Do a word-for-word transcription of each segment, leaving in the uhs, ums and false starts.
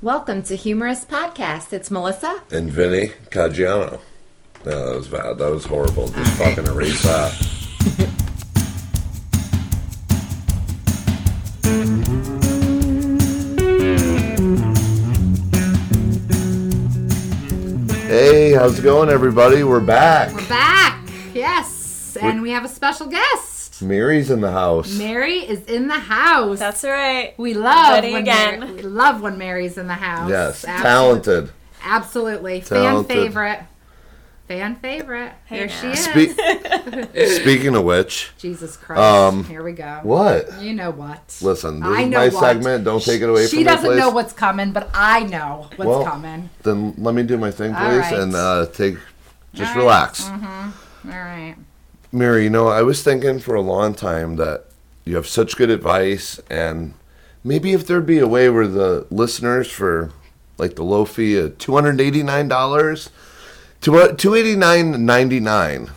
Welcome to Humorous Podcast. It's Melissa. And Vinny Caggiano. No, that was bad. That was horrible. Just All fucking right. erase that. Hey, how's it going, everybody? We're back. We're back. Yes. We're, and we have a special guest. Miri's in the house. Mary is in the house. That's right. We love when again. Mary, we love when Mary's in the house. Yes. Absolutely. Talented. Absolutely. Talented. Fan favorite. Fan favorite. Here yeah. she is. Spe- Speaking of which. Jesus Christ. Um, Here we go. What? You know what. Listen, this I is my what. segment. Don't take it away she from me, She doesn't place. know what's coming, but I know what's well, coming. Then let me do my thing, please, right. and uh, take, just All right. relax. Mm-hmm. All right. Mary, you know, I was thinking for a long time that you have such good advice, and maybe if there'd be a way where the listeners for, like, the low fee of two hundred eighty-nine dollars... two eighty-nine ninety-nine,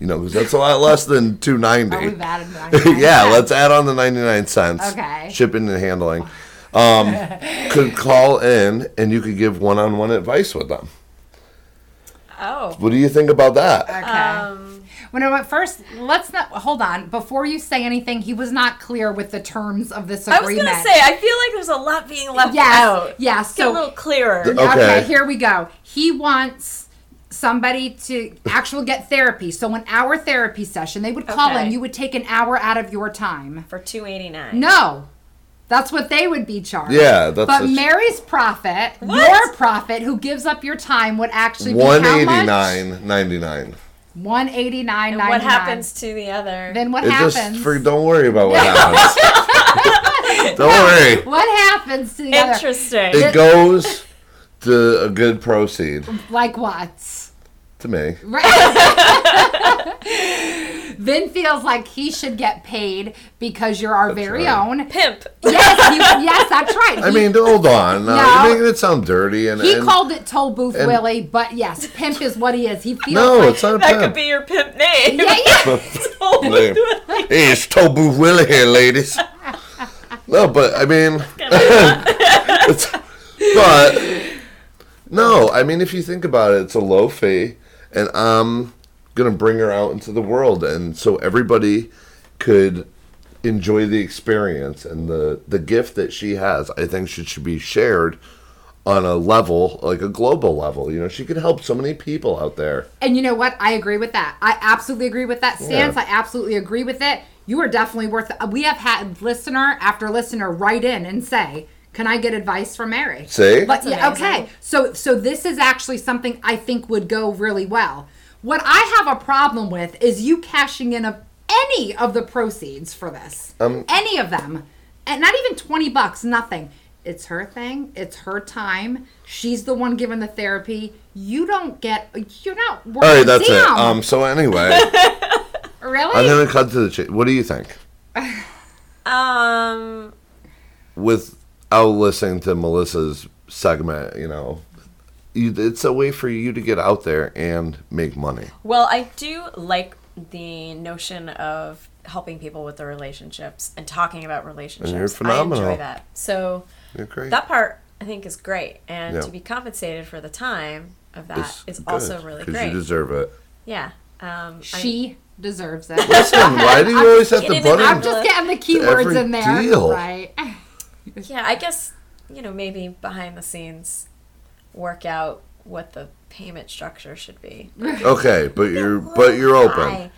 you know, because that's a lot less than two ninety. Oh, we've added ninety-nine. Yeah, let's add on the ninety-nine cents. Okay. Shipping and handling. Um, could call in and you could give one-on-one advice with them. Oh. What do you think about that? Okay. Um, when I went first, let's not, hold on. Before you say anything, he was not clear with the terms of this agreement. I was going to say, I feel like there's a lot being left yes, out. Yeah, so. Get a little clearer. Th- okay. okay, here we go. He wants somebody to actually get therapy. So an hour therapy session. They would call okay. in. You would take an hour out of your time. For two dollars and eighty-nine cents. No. That's what they would be charged. Yeah. That's but Mary's profit, what? your profit, who gives up your time, would actually be how much? one hundred eighty-nine dollars and ninety-nine cents. one hundred eighty-nine dollars and ninety-nine cents. And what happens to the other? Then what it happens? Just for, don't worry about what happens. Don't worry. What happens to the Interesting. other? Interesting. It goes to a good proceed. Like what? To me. Right. Vin feels like he should get paid because you're our that's very right. own. Pimp. Yes, he, yes, that's right. I he, mean, hold on. No, no, you're making it sound dirty. And, he and, called it Toll Booth and, Willie, but yes, pimp is what he is. He feels no, like it's not a that pimp. could be your pimp name. Yeah, yeah. Hey, it's Toll Booth Willie here, ladies. No, but I mean, it's, but. No, I mean, if you think about it, it's a low fee, and I'm going to bring her out into the world, and so everybody could enjoy the experience, and the, the gift that she has, I think, should, should be shared on a level, like a global level. You know, she could help so many people out there. And you know what? I agree with that. I absolutely agree with that stance. Yeah. I absolutely agree with it. You are definitely worth it. We have had listener after listener write in and say, can I get advice from Mary? See? But, yeah, okay. So so this is actually something I think would go really well. What I have a problem with is you cashing in of any of the proceeds for this. Um, any of them. And not even twenty bucks, nothing. It's her thing. It's her time. She's the one giving the therapy. You don't get, you're not working down. All right, that's down. it. Um, so anyway. Really? I'm going to cut to the chase. What do you think? um. With... I'll listen to Melissa's segment, you know. It's a way for you to get out there and make money. Well, I do like the notion of helping people with their relationships and talking about relationships. And you're phenomenal. I enjoy that. So you're great. That part, I think, is great. And yeah. to be compensated for the time of that it's is good, also really great. Because you deserve it. Yeah. Um, she I, deserves it. Listen, why do you always have to butter? I'm just getting the keywords in there. Deal. Right. Yeah, I guess, you know, maybe behind the scenes work out what the payment structure should be. Okay, but you're but you're open. I,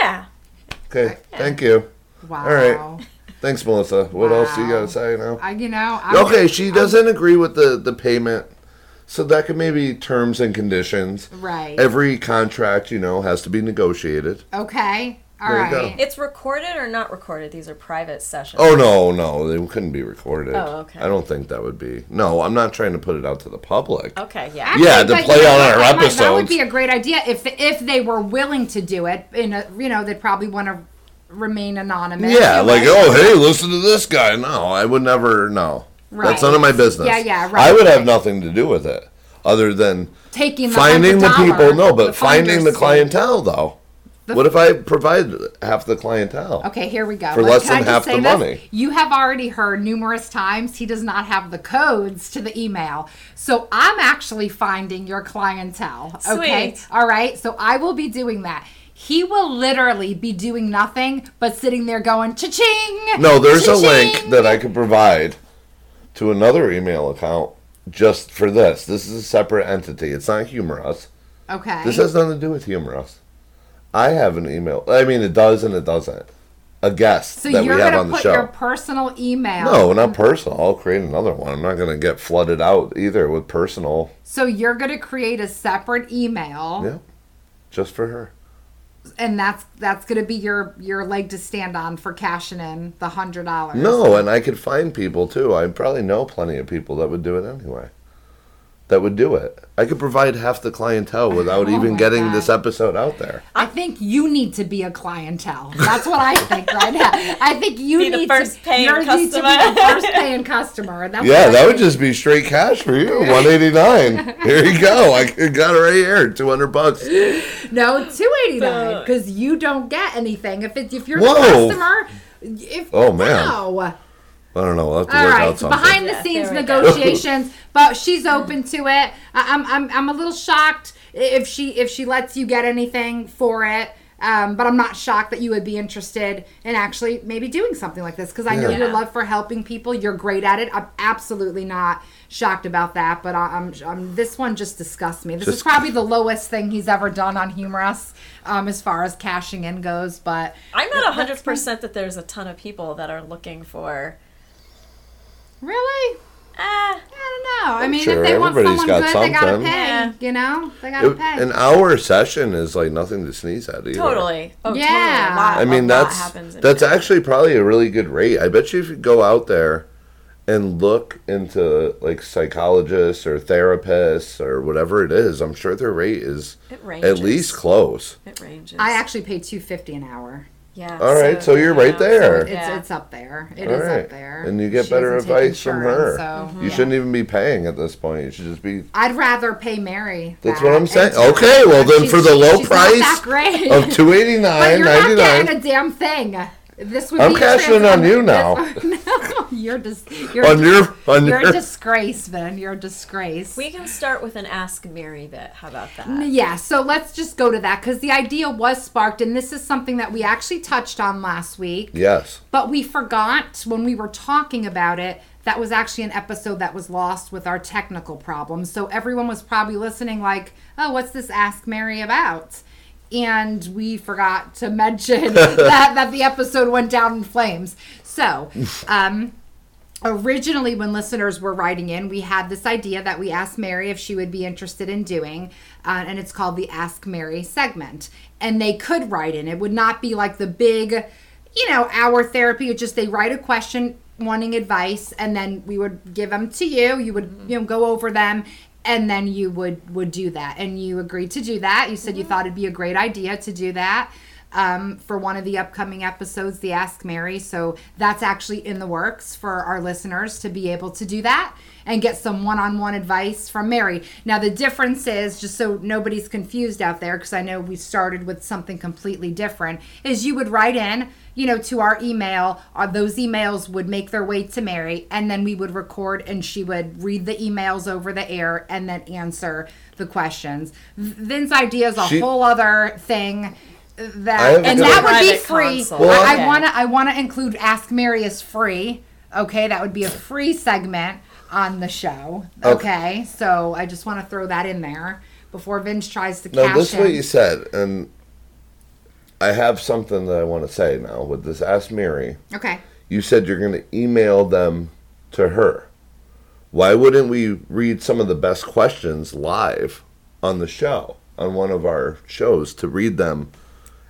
yeah. Okay, yeah. Thank you. Wow. All right. Thanks, Melissa. What wow. else do you got to say now? I, you know, I'm, Okay, she doesn't I'm, agree with the, the payment, so that could maybe terms and conditions. Right. Every contract, you know, has to be negotiated. Okay. All there right. It's recorded or not recorded? These are private sessions. Oh, no, no. They couldn't be recorded. Oh, okay. I don't think that would be. No, I'm not trying to put it out to the public. Okay, yeah. Actually, yeah, to play on our that episodes. Might, that would be a great idea if if they were willing to do it. In a, you know, they'd probably want to remain anonymous. Yeah, like, it. oh, hey, listen to this guy. No, I would never, no. Right. That's none of my business. Yeah, yeah, right. I would right. have nothing to do with it other than Taking the finding the people. No, but the finding the clientele, though. The what if I provide half the clientele? Okay, here we go. For less than half the money. You have already heard numerous times he does not have the codes to the email. So I'm actually finding your clientele. Okay. Sweet. All right. So I will be doing that. He will literally be doing nothing but sitting there going, cha-ching. No, there's cha-ching. A link that I could provide to another email account just for this. This is a separate entity. It's not Humorous. Okay. This has nothing to do with Humorous. I have an email. I mean, it does and it doesn't. A guest so that we have on the show. So you're going to put your personal email. No, not personal. I'll create another one. I'm not going to get flooded out either with personal. So you're going to create a separate email. Yeah, just for her. And that's that's going to be your, your leg to stand on for cashing in the one hundred dollars. No, and I could find people, too. I probably know plenty of people that would do it anyway. That would do it. I could provide half the clientele without oh even getting God. This episode out there. I think you need to be a clientele. That's what I think right now. I think you be need the first to, paying customer. Need to be the first paying customer. That's yeah, that think. Would just be straight cash for you. one eighty-nine. Here you go. I got it right here. two hundred bucks. No, two eighty-nine because you don't get anything if it's if you're Whoa. The customer. If, oh man. No. I don't know. We'll have to All work right. out something. Behind the yeah, scenes negotiations, but she's open to it. I'm, I'm, I'm a little shocked if she, if she lets you get anything for it. Um, but I'm not shocked that you would be interested in actually maybe doing something like this because I yeah. know your love for helping people. You're great at it. I'm absolutely not shocked about that. But I'm, I'm this one just disgusts me. This just is probably the lowest thing he's ever done on Humorous um, as far as cashing in goes. But I'm not one hundred percent that there's a ton of people that are looking for. Really? Uh, I don't know. I'm I mean, sure. if they want Everybody's someone good, something. They gotta pay. Yeah. You know, they gotta it, pay. An hour session is like nothing to sneeze at either. Totally. Oh, yeah. Totally. A lot, I mean, a that's lot happens that's today. Actually probably a really good rate. I bet you if you go out there and look into like psychologists or therapists or whatever it is, I'm sure their rate is at least close. It ranges. I actually pay two hundred fifty dollars an hour. Yeah, all so, right, so you're you know, right there. So it's, it's up there. It all is right. up there. And you get she better advice from her. So, mm-hmm. You yeah. shouldn't even be paying at this point. You should just be... I'd rather pay Mary. That's what I'm saying. Okay, well then for the low price of two eighty-nine ninety-nine. But you're not getting a damn thing. This would I'm be cashing in on you now. No, you're just you're on your, on you're your. A disgrace, Vin. You're a disgrace. We can start with an Ask Mary bit. How about that? Yeah. So let's just go to that because the idea was sparked, and this is something that we actually touched on last week. Yes. But we forgot when we were talking about it. That was actually an episode that was lost with our technical problems. So everyone was probably listening, like, "Oh, what's this Ask Mary about?" And we forgot to mention that, that the episode went down in flames. So, um, originally when listeners were writing in, we had this idea that we asked Mary if she would be interested in doing, uh, and it's called the Ask Mary segment. And they could write in. It would not be like the big, you know, hour therapy. It's just they write a question wanting advice, and then we would give them to you. You would, you know, go over them. And then you would, would do that. And you agreed to do that. You said mm-hmm. you thought it'd be a great idea to do that um, for one of the upcoming episodes, the Ask Mary. So that's actually in the works for our listeners to be able to do that and get some one-on-one advice from Mary. Now, the difference is, just so nobody's confused out there, because I know we started with something completely different, is you would write in, you know, to our email. Our, those emails would make their way to Mary, and then we would record, and she would read the emails over the air and then answer the questions. Vince's idea is a she, whole other thing, that and that would be free. Well, I, okay. I wanna I wanna include Ask Mary is free. Okay, that would be a free segment on the show. Okay, okay. So I just want to throw that in there before Vince tries to. No, cash this is what you said, and. I have something that I want to say now with this Ask Mary. Okay. You said you're going to email them to her. Why wouldn't we read some of the best questions live on the show, on one of our shows, to read them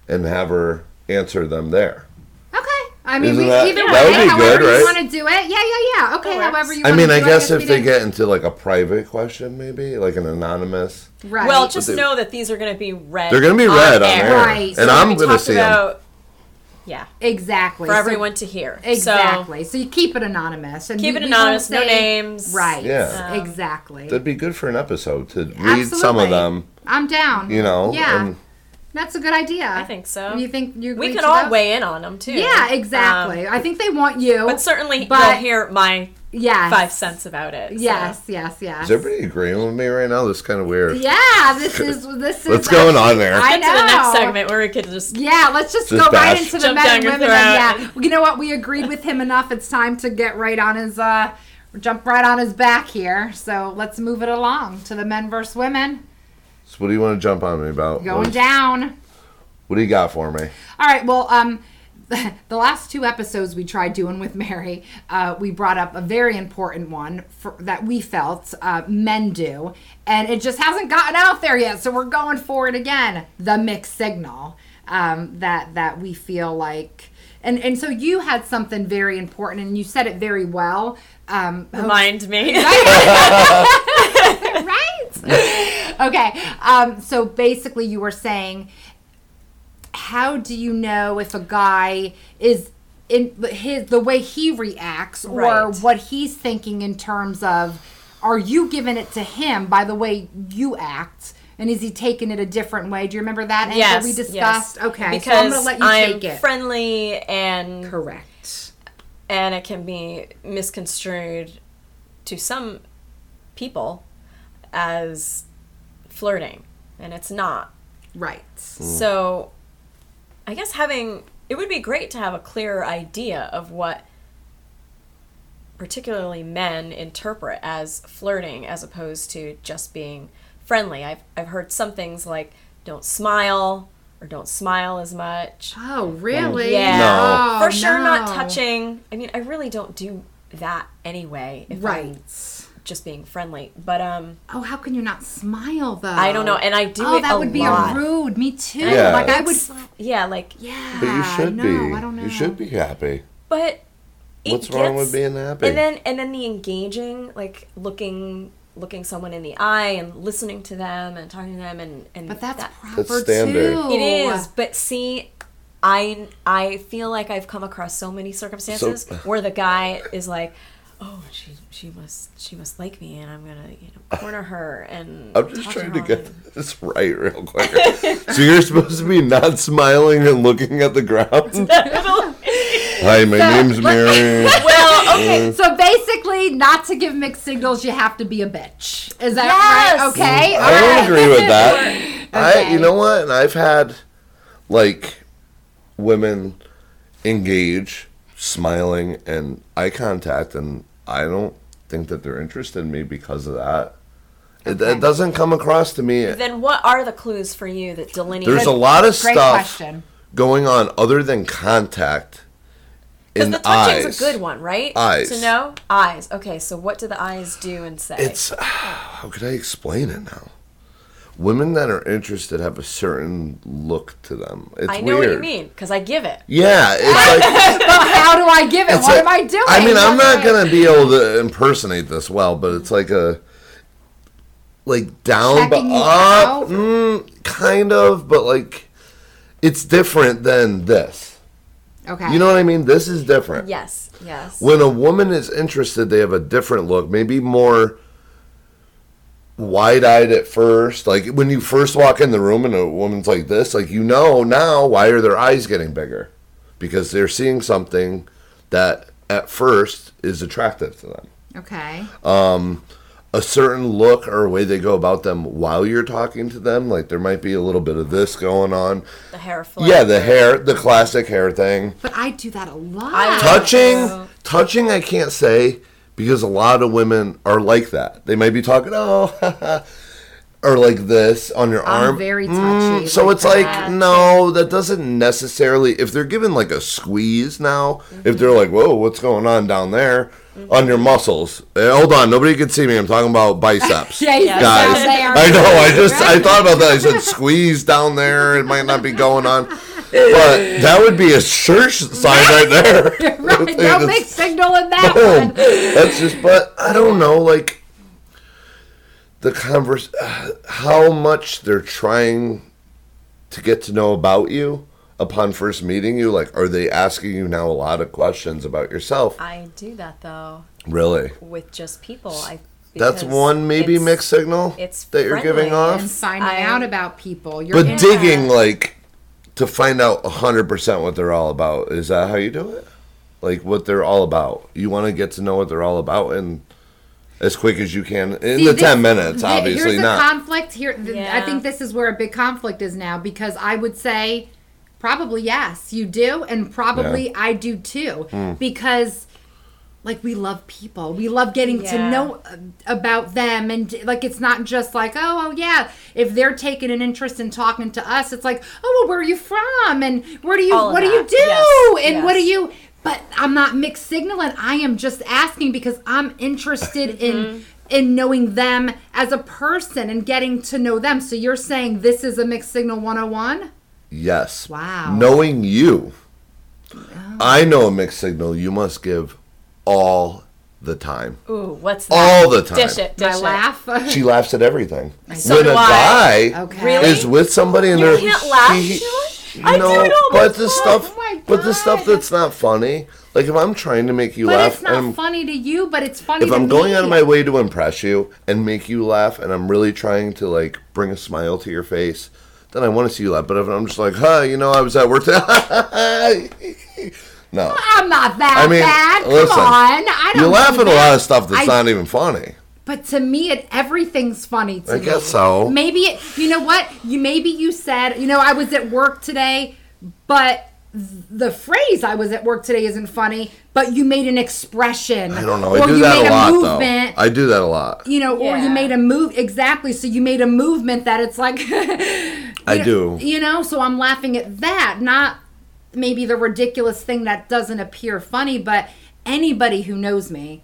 and have her answer them there? Okay. I mean, we, that, either yeah. way, however good, you right? want to do it. Yeah, yeah, yeah. Okay, however you want to do it. I mean, I guess if they get into like a private question, maybe, like an anonymous... Right. Well, just they, know that these are going to be read. They're going to be read on air, on air. Right. And so I'm going to see about, them. Yeah, exactly. For so, everyone to hear. Exactly. So, so you keep it anonymous. And keep we, it anonymous. Say, no names. Right. Yeah. Um, exactly. That'd be good for an episode to read Absolutely. Some of them. I'm down. You know. Yeah. And, That's a good idea. I think so. You think you agree? We could all weigh in on them too. Yeah, exactly. Um, I think they want you, but certainly but you'll hear my yes. five cents about it. Yes, so. yes, yes. Is everybody agreeing with me right now? This is kind of weird. Yeah, this is this is. What's going on there? I know. To the next segment where we could just yeah, let's just, just go bash. right into the men and women. And yeah, you know what? We agreed with him enough. It's time to get right on his uh, jump right on his back here. So let's move it along to the men versus women. So what do you want to jump on me about? Going What's, down. What do you got for me? All right. Well, um, the last two episodes we tried doing with Mary, uh, we brought up a very important one for, that we felt uh, men do. And it just hasn't gotten out there yet. So we're going for it again. The mixed signal um, that, that we feel like. And and so you had something very important, and you said it very well. Um, Remind host, me. Right? Right? Okay, um, so basically you were saying, how do you know if a guy is in his the way he reacts or right. what he's thinking in terms of, are you giving it to him by the way you act? And is he taking it a different way? Do you remember that angle yes, we discussed? Yes. Okay, because so I'm going to let you I'm take it. I'm friendly and... Correct. And it can be misconstrued to some people as... flirting, and it's not. Right. Mm. So I guess having, it would be great to have a clearer idea of what particularly men interpret as flirting as opposed to just being friendly. I've I've heard some things like don't smile or don't smile as much. Oh, really? Yeah. No. For sure no. not touching. I mean, I really don't do that anyway. If right. I'm, just being friendly, but um oh how can you not smile though? I don't know, and I do oh it that a would be lot. A rude me too yeah. like I would yeah like yeah but you should no, be I don't know. You should be happy, but what's wrong gets, with being happy? And then and then the engaging, like looking looking someone in the eye and listening to them and talking to them and, and but that's that, proper that's standard too. It is, but see I I feel like I've come across so many circumstances so, where the guy is like, oh, she she must she must like me, and I'm gonna you know corner her and. I'm just trying to, to get and... this right real quick. So you're supposed to be not smiling and looking at the ground. Hi, my so, name's Mary. Well, okay. So basically, not to give mixed signals, you have to be a bitch. Is that yes! right? Okay. I All don't right. agree with that. Okay. I you know what? And I've had like women engage, smiling and eye contact, and I don't think that they're interested in me because of that. It, okay. it doesn't come across to me. Then what are the clues for you that delineate? There's a lot of Great stuff question. Going on other than contact in the eyes. Because the touching's a good one, right? Eyes. To know? Eyes. Okay, so what do the eyes do and say? It's, how could I explain it now? Women that are interested have a certain look to them. It's I know weird. What you mean, because I give it. Yeah. It's like, but how do I give it? What like, am I doing? I mean, what I'm not going to be able to impersonate this well, but it's like a, like down but up, mm, kind of, but like, it's different than this. Okay. You know what I mean? This is different. Yes, yes. When a woman is interested, they have a different look, maybe more... wide-eyed at first, like when you first walk in the room and a woman's like this, like you know now why are their eyes getting bigger? Because they're seeing something that at first is attractive to them. Okay. Um, a certain look or way they go about them while you're talking to them, like there might be a little bit of this going on. The hair flip. Yeah, the hair, the classic hair thing. But I do that a lot. I touching, do. touching, I can't say. Because a lot of women are like that. They might be talking, oh, or like this on your I'm arm. I'm very touchy. Mm, like so it's that. Like, no, that doesn't necessarily, if they're given like a squeeze now, mm-hmm. if they're like, whoa, what's going on down there mm-hmm. on your muscles? Hey, hold on, nobody can see me. I'm talking about biceps. yeah, yeah, guys. Yeah, I know, I just, right? I thought about that. I said, squeeze down there. It might not be going on. But that would be a church sign right there. Right, no big signal in that boom. One. That's just, but I don't know, like, the converse, uh, how much they're trying to get to know about you upon first meeting you. Like, are they asking you now a lot of questions about yourself? I do that, though. Really? With just people. I That's one maybe mixed signal it's that you're giving off. And finding I, out about people. You're but digging that. Like to find out one hundred percent what they're all about. Is that how you do it? Like what they're all about. You want to get to know what they're all about and as quick as you can in See, the this, ten minutes, obviously here's not. Here's a conflict here. Yeah. I think this is where a big conflict is now because I would say probably yes, you do, and probably yeah. I do too mm. because like we love people. We love getting yeah. to know about them and like it's not just like, oh, oh yeah, if they're taking an interest in talking to us, it's like, "Oh, well, where are you from?" and "Where do you All what do you do?" Yes. and yes. "What do you But I'm not mixed signaling. I am just asking because I'm interested in in knowing them as a person and getting to know them. So you're saying this is a mixed signal one oh one? Yes. Wow. Knowing you. Oh. I know a mixed signal you must give all the time. Ooh, what's that? All the time. Dish it. Dish I laugh. It. She laughs at everything. So when a I. guy okay. really? is with somebody and you they're... You can't laugh she, You I know, do it all but the stuff, oh but the stuff that's not funny. Like if I'm trying to make you but laugh, it's not and funny to you, but it's funny. If to I'm me. going out of my way to impress you and make you laugh, and I'm really trying to like bring a smile to your face, then I want to see you laugh. But if I'm just like, huh, you know, I was at work. T- no, I'm not that I mean, bad. Come listen, on, I don't. You laugh at that. a lot of stuff that's I... not even funny. But to me, it everything's funny to I me. I guess so. Maybe, it, you know what? You Maybe you said, you know, I was at work today, but the phrase I was at work today isn't funny, but you made an expression. I don't know. I do that a lot, movement, though. I do that a lot. You know, yeah. or you made a move. Exactly. So you made a movement that it's like. I know, do. You know, so I'm laughing at that. Not maybe the ridiculous thing that doesn't appear funny, but anybody who knows me.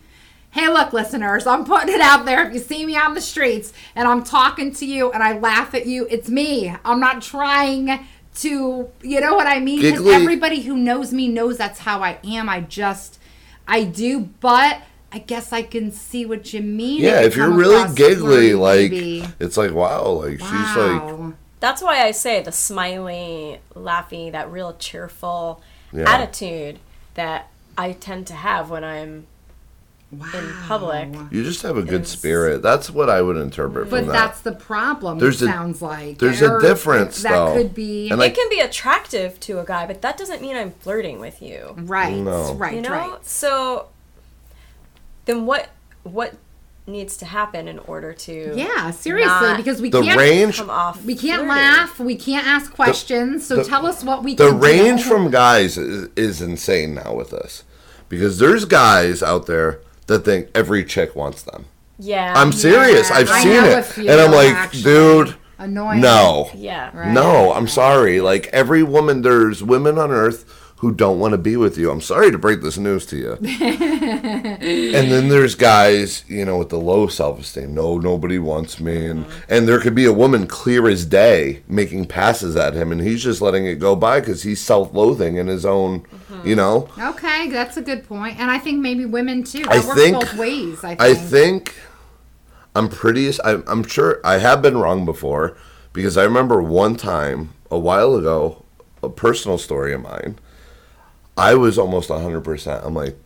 Hey, look, listeners, I'm putting it out there. If you see me on the streets and I'm talking to you and I laugh at you, it's me. I'm not trying to, you know what I mean? Because everybody who knows me knows that's how I am. I just, I do, but I guess I can see what you mean. Yeah, if you're really giggly, like, it's like, wow, like, wow. she's like. That's why I say the smiley, laughy, that real cheerful yeah. attitude that I tend to have when I'm. Wow. In public. You just have a good it's, spirit. That's what I would interpret from that. But that's the problem, there's it a, sounds like. There's or a difference, that though. That could be... And it I, can be attractive to a guy, but that doesn't mean I'm flirting with you. Right, no. right, you know? right. So, then what What needs to happen in order to... Yeah, seriously, because we the can't... Range, come off we can't flirting. laugh, we can't ask questions, the, so the, tell us what we the can The range do. from guys is, is insane now with us. Because there's guys out there... that think every chick wants them. Yeah. I'm serious. Yeah. I've seen it. Few, and I'm like, actually. dude, Annoying. no. Yeah. Right. No, I'm sorry. Like, every woman, there's women on earth who don't want to be with you. I'm sorry to break this news to you. And then there's guys, you know, with the low self-esteem. No, nobody wants me. And, mm-hmm. and there could be a woman clear as day making passes at him, and he's just letting it go by because he's self-loathing in his own, mm-hmm. you know. Okay, that's a good point. And I think maybe women, too. That I works think, both ways, I think. I think I'm pretty, I'm, I'm sure I have been wrong before because I remember one time a while ago, a personal story of mine, I was almost one hundred percent. I'm like,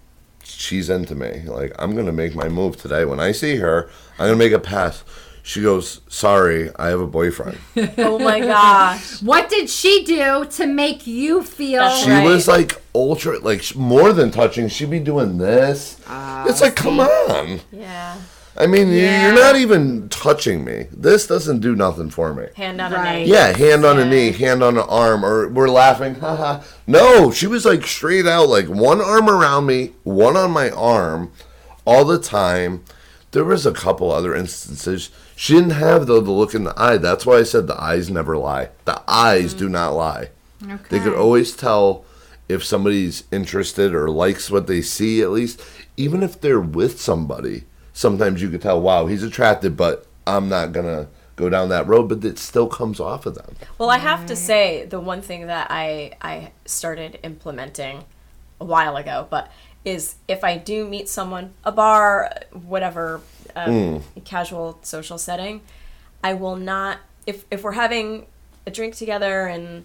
she's into me. Like, I'm going to make my move today. When I see her, I'm going to make a pass. She goes, sorry, I have a boyfriend. Oh, my gosh. What did she do to make you feel That's She right. was, like, ultra, like, more than touching. She'd be doing this. Oh, it's like, see? come on. Yeah. I mean, yeah. you're not even touching me. This doesn't do nothing for me. Hand on right. a knee. Yeah, hand on yeah. a knee, hand on an arm, or we're laughing. Haha. No, she was like straight out, like one arm around me, one on my arm, all the time. There was a couple other instances. She didn't have the, the look in the eye. That's why I said the eyes never lie. The eyes mm-hmm. do not lie. Okay. They could always tell if somebody's interested or likes what they see, at least. Even if they're with somebody. Sometimes you could tell, wow, he's attracted, but I'm not going to go down that road. But it still comes off of them. Well, I have to say the one thing that I, I started implementing a while ago, but is if I do meet someone, a bar, whatever, um, mm. casual social setting, I will not, if, if we're having a drink together and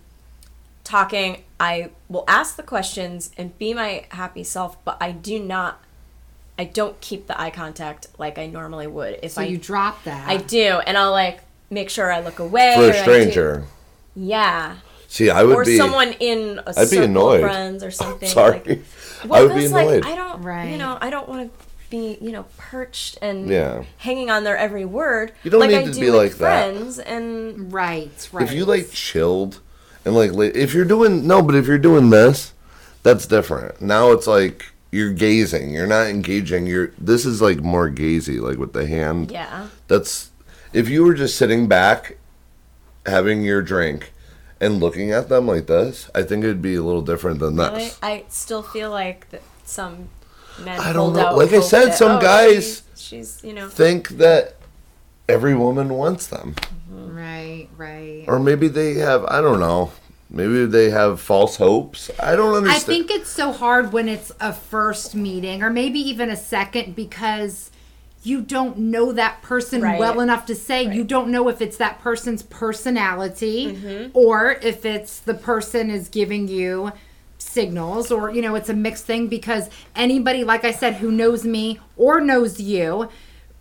talking, I will ask the questions and be my happy self, but I do not I don't keep the eye contact like I normally would. If so I, you drop that. I do, and I'll like make sure I look away. For a stranger. Yeah. See, I would or be. Or someone in a I'd circle be annoyed. Of friends or something. I'm sorry. Like, well, I would be annoyed. Like, I don't, right. you know, I don't want to be, you know, perched and yeah. hanging on their every word. You don't like need I to do be like friends that. And right, right. If you like chilled and like, if you're doing, no, but if you're doing this, that's different. Now it's like. You're gazing. You're not engaging. You're. This is like more gazy, like with the hand. Yeah. That's if you were just sitting back, having your drink, and looking at them like this. I think it'd be a little different than this. I, I still feel like that some men. I don't know. Like I said, some oh, guys. She's, she's you know. Think that every woman wants them. Mm-hmm. Right. Right. Or maybe they have. I don't know. Maybe they have false hopes. I don't understand. I think it's so hard when it's a first meeting or maybe even a second because you don't know that person right. well enough to say. Right. You don't know if it's that person's personality mm-hmm. or if it's the person is giving you signals or, you know, it's a mixed thing because anybody, like I said, who knows me or knows you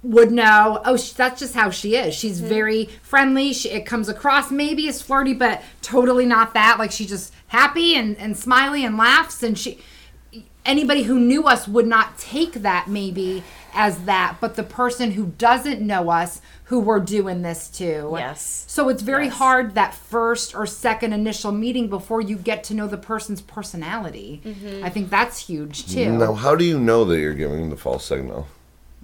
would know, oh, she, that's just how she is. She's mm-hmm. very friendly. She, it comes across maybe as flirty, but totally not that. Like, she's just happy and, and smiley and laughs. And she, anybody who knew us would not take that maybe as that. But the person who doesn't know us, who we're doing this to. Yes. So it's very yes. hard that first or second initial meeting before you get to know the person's personality. Mm-hmm. I think that's huge, too. Now, how do you know that you're giving them the false signal?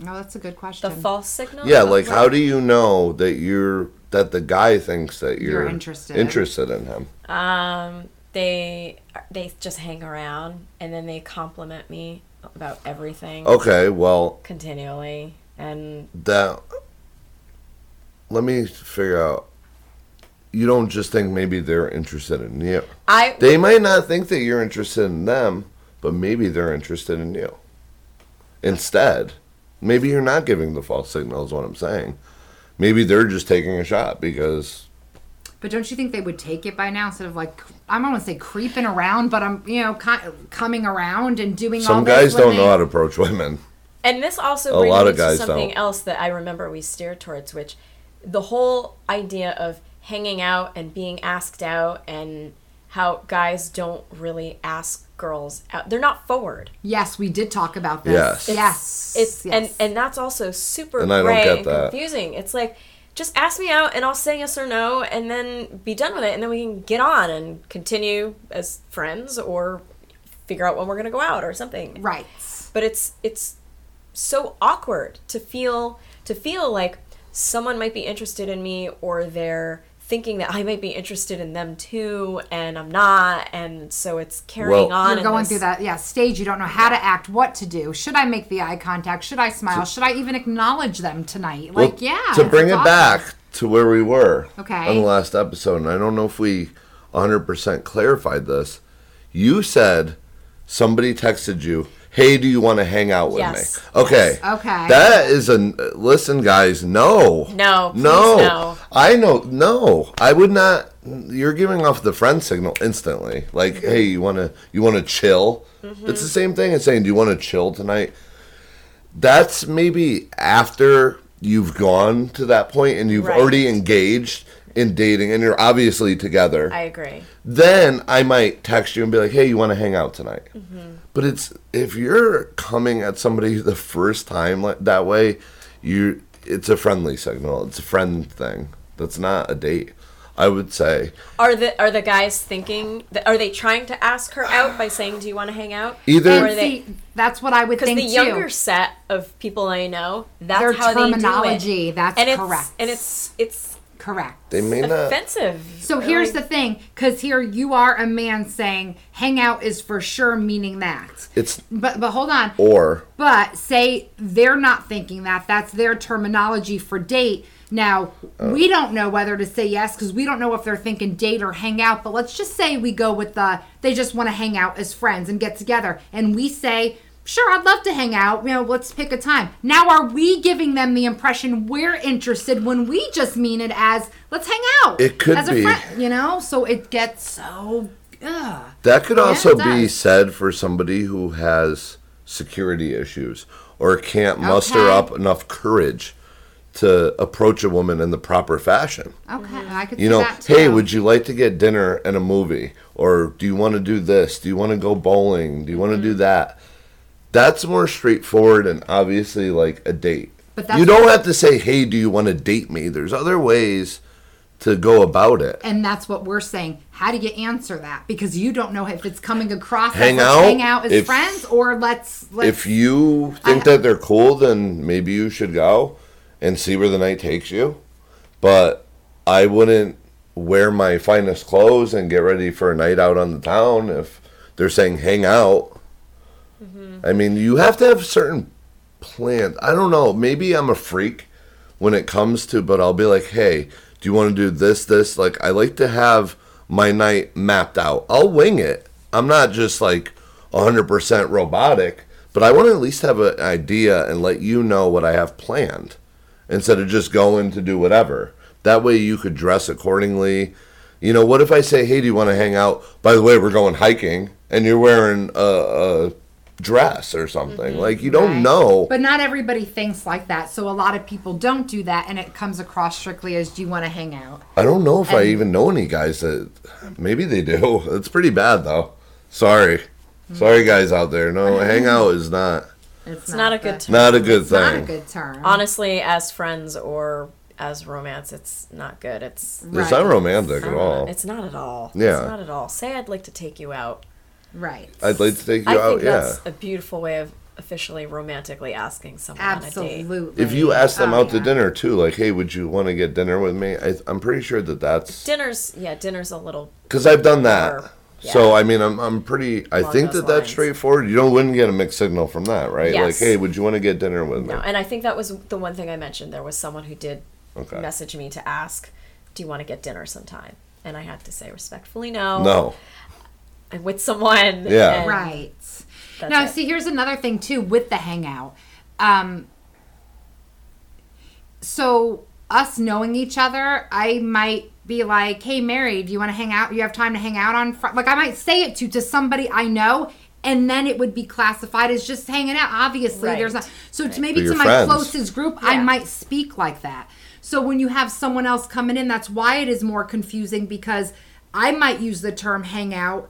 No, oh, that's a good question. The false signal? Yeah, like what? How do you know that you're that the guy thinks that you're, you're interested interested in him? Um, they they just hang around and then they compliment me about everything. Okay, well, continually and that. Let me figure out. You don't just think maybe they're interested in you. I they might not think that you're interested in them, but maybe they're interested in you instead. Maybe you're not giving the false signal is what I'm saying. Maybe they're just taking a shot because... But don't you think they would take it by now instead of like, I don't want to say creeping around, but I'm, you know, co- coming around and doing Some all this. Some guys don't they... know how to approach women. And this also a brings lot me of guys to something don't. Else that I remember we steered towards, which the whole idea of hanging out and being asked out and how guys don't really ask girls out. They're not forward. Yes, we did talk about this. Yes. It's, yes. It's, yes. And, and that's also super and gray and that. Confusing. It's like, just ask me out and I'll say yes or no and then be done with it and then we can get on and continue as friends or figure out when we're going to go out or something. Right. But it's it's so awkward to feel to feel like someone might be interested in me or they're thinking that I might be interested in them too, and I'm not, and so it's carrying well, on. You're going this... through that, yeah, stage. You don't know how to act, what to do. Should I make the eye contact? Should I smile? Should I even acknowledge them tonight? Well, like, yeah. To bring it awesome. Back to where we were okay. on the last episode, and I don't know if we one hundred percent clarified this. You said somebody texted you, hey, do you want to hang out with yes. me? Okay. Yes. Okay. That is a... Listen, guys, no. No. No. no. I know. No. I would not... You're giving off the friend signal instantly. Like, mm-hmm. hey, you want to you want to chill? Mm-hmm. It's the same thing as saying, do you want to chill tonight? That's maybe after you've gone to that point and you've right. already engaged in dating and you're obviously together. I agree. Then I might text you and be like, hey, you want to hang out tonight? Mm-hmm. But it's if you're coming at somebody the first time like, that way, you it's a friendly signal. It's a friend thing. That's not a date. I would say. Are the are the guys thinking? That, are they trying to ask her out by saying, "Do you want to hang out?" Either or they, see, that's what I would think too. Because the younger set of people I know, that's Their how they do it. Their terminology. That's and correct. It's, and it's it's correct. They may not offensive. So here's the thing, because here you are a man saying, "Hang out is for sure," meaning that. It's but but hold on. Or but say they're not thinking that. That's their terminology for date. Now, uh, we don't know whether to say yes because we don't know if they're thinking date or hang out. But let's just say we go with the, they just want to hang out as friends and get together. And we say, sure, I'd love to hang out. You know, let's pick a time. Now, are we giving them the impression we're interested when we just mean it as, let's hang out. It could as a be. Friend, you know, so it gets so, ugh. That could yeah, also be said for somebody who has security issues or can't muster okay. up enough courage to approach a woman in the proper fashion. Okay, mm-hmm. I could you see know, that too. Hey, would you like to get dinner and a movie? Or do you want to do this? Do you want to go bowling? Do you want to mm-hmm. do that? That's more straightforward and obviously like a date. But that's you don't have to say, hey, do you want to date me? There's other ways to go about it. And that's what we're saying. How do you answer that? Because you don't know if it's coming across as hang out, hang out as if, friends or let's, let's... If you think I, that they're cool, then maybe you should go and see where the night takes you. But I wouldn't wear my finest clothes and get ready for a night out on the town if they're saying hang out. Mm-hmm. I mean, you have to have certain plans. I don't know. Maybe I'm a freak when it comes to, but I'll be like, hey... Do you want to do this, this? Like, I like to have my night mapped out. I'll wing it. I'm not just, like, one hundred percent robotic. But I want to at least have an idea and let you know what I have planned instead of just going to do whatever. That way you could dress accordingly. You know, what if I say, hey, do you want to hang out? By the way, we're going hiking, and you're wearing a... a dress or something mm-hmm. like you don't right. know, but not everybody thinks like that, so a lot of people don't do that, and it comes across strictly as do you want to hang out. I don't know if and, I even know any guys that maybe they do. It's pretty bad though. Sorry mm-hmm. sorry guys out there. No, hang out is not it's, it's not, not a good term. Not a good it's thing not a good term honestly, as friends or as romance. It's not good. It's right. It's not romantic it's not, at all it's not at all yeah it's not at all. Say I'd like to take you out. Right. I'd like to take you I out, think that's yeah. a beautiful way of officially romantically asking someone Absolutely. on a date. If you ask them oh, out yeah. to dinner, too, like, hey, would you want to get dinner with me? I, I'm pretty sure that that's... Dinner's, yeah, dinner's a little... Because I've done that. Or, yeah. So, I mean, I'm I'm pretty... I Along think that lines. That's straightforward. You don't wouldn't get a mixed signal from that, right? Yes. Like, hey, would you want to get dinner with me? No, and I think that was the one thing I mentioned. There was someone who did okay. message me to ask, do you want to get dinner sometime? And I had to say respectfully no. No. I'm with someone. Yeah. Right. Now, it. see, here's another thing, too, with the hangout. Um, so, us knowing each other, I might be like, hey, Mary, do you want to hang out? You have time to hang out on Friday? Like, I might say it to, to somebody I know, and then it would be classified as just hanging out. Obviously, right. there's not. So, right. to maybe to my friends. closest group, yeah. I might speak like that. So, when you have someone else coming in, that's why it is more confusing, because I might use the term hangout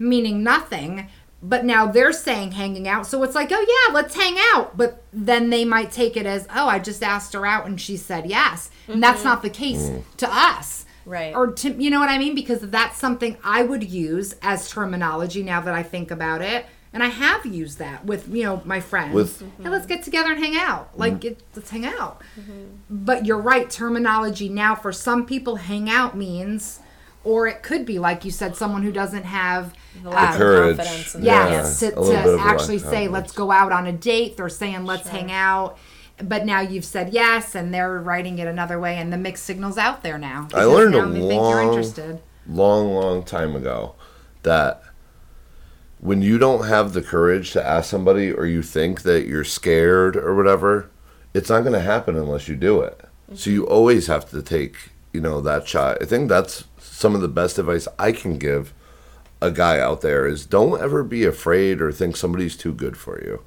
meaning nothing, but now they're saying hanging out. So it's like, oh, yeah, let's hang out. But then they might take it as, oh, I just asked her out and she said yes. Mm-hmm. And that's not the case mm. to us. Right. Or to, you know what I mean? Because that's something I would use as terminology now that I think about it. And I have used that with, you know, my friends. With, mm-hmm. hey, let's get together and hang out. Like, mm-hmm. it, let's hang out. Mm-hmm. But you're right. Terminology now for some people, hang out means... Or it could be, like you said, someone who doesn't have the um, courage. Confidence in yeah, yes, to, to actually say, let's go out on a date. They're saying, let's sure. hang out. But now you've said yes, and they're writing it another way, and the mixed signal's out there now. I learned now a long, long, long time ago that when you don't have the courage to ask somebody or you think that you're scared or whatever, it's not going to happen unless you do it. Mm-hmm. So you always have to take, you know, that shot. I think that's... Some of the best advice I can give a guy out there is don't ever be afraid or think somebody's too good for you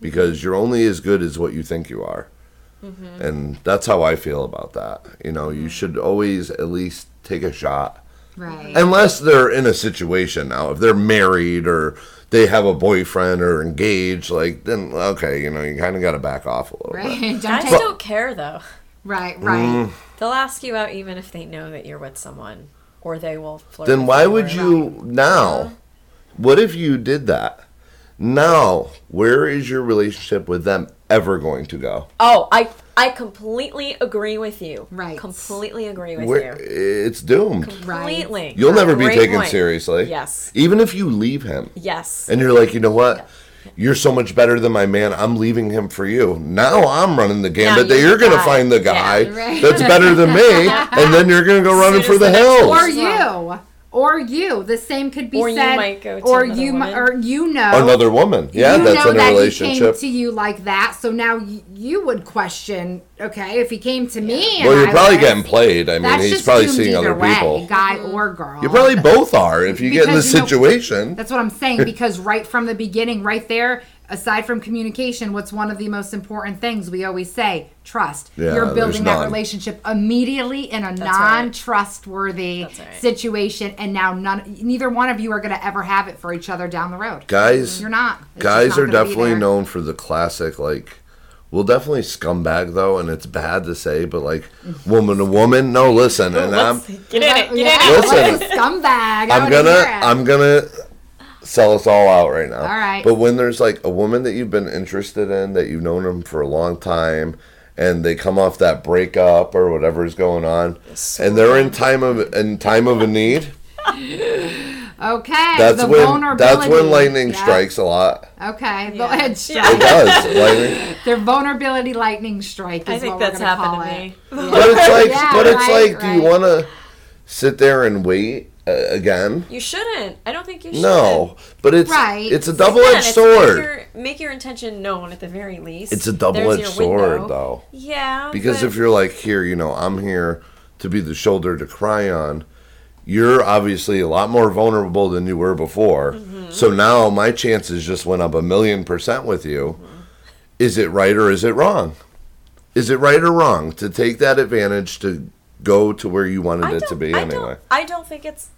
because you're only as good as what you think you are. Mm-hmm. And that's how I feel about that. You know, you should always at least take a shot. Right. Unless they're in a situation now, if they're married or they have a boyfriend or engaged, like then, okay, you know, you kind of got to back off a little right. bit. Don't I just but, don't care though. Right, right. Mm, they'll ask you out even if they know that you're with someone. Or they will flirt. Then why would you now? What if you did that? Now, where is your relationship with them ever going to go? Oh, I I completely agree with you. Right. Completely agree with where, you. It's doomed. Completely. Right. You'll never be taken point. seriously. Yes. Even if you leave him. Yes. And you're like, you know what? Yeah. You're so much better than my man. I'm leaving him for you. Now I'm running the gambit that you're going to find the guy yeah, right. that's better than me, and then you're going to go running for the hills. Or you. Or you. The same could be or said. Or you might go to or another you woman. Mi- or you know. Another woman. Yeah, you that's know in a that relationship. He came to you like that, so now y- you would question, okay, if he came to me. Yeah. Well, you're I probably was, getting played. I mean, he's probably seeing other way, people. Guy or girl. You probably both are if you because, get in this you know, situation. That's what I'm saying, because right from the beginning, right there, aside from communication, what's one of the most important things we always say? Trust. Yeah, you're building that relationship immediately in a That's non-trustworthy right. right. situation, and now none, neither one of you are going to ever have it for each other down the road. Guys, you're not. It's guys not are definitely known for the classic, like, we'll definitely scumbag though, and it's bad to say, but like, woman to woman, no, listen, and I'm get in it, get yeah, in it. Listen, scumbag. I'm gonna, I'm gonna. sell us all out right now. All right. But when there's like a woman that you've been interested in, that you've known them for a long time, and they come off that breakup or whatever's going on, so and they're in time of in time of a need. Okay. That's the when vulnerability. That's when lightning yeah. strikes a lot. Okay. Yeah. The lightning strike. It does. Lightning. Their vulnerability lightning strike. Is I think what that's we're happened to me. Yeah. But it's like, yeah, but it's right, like, right. do you want to sit there and wait? Uh, again, you shouldn't. I don't think you should. No, but it's right. it's a double-edged it's sword. Make your, make your intention known at the very least. It's a double-edged sword, window. though. Yeah. Because but... if you're like, here, you know, I'm here to be the shoulder to cry on. You're obviously a lot more vulnerable than you were before. Mm-hmm. So now my chances just went up a million percent with you. Mm-hmm. Is it right or is it wrong? Is it right or wrong to take that advantage to go to where you wanted it to be I anyway? Don't, I don't think it's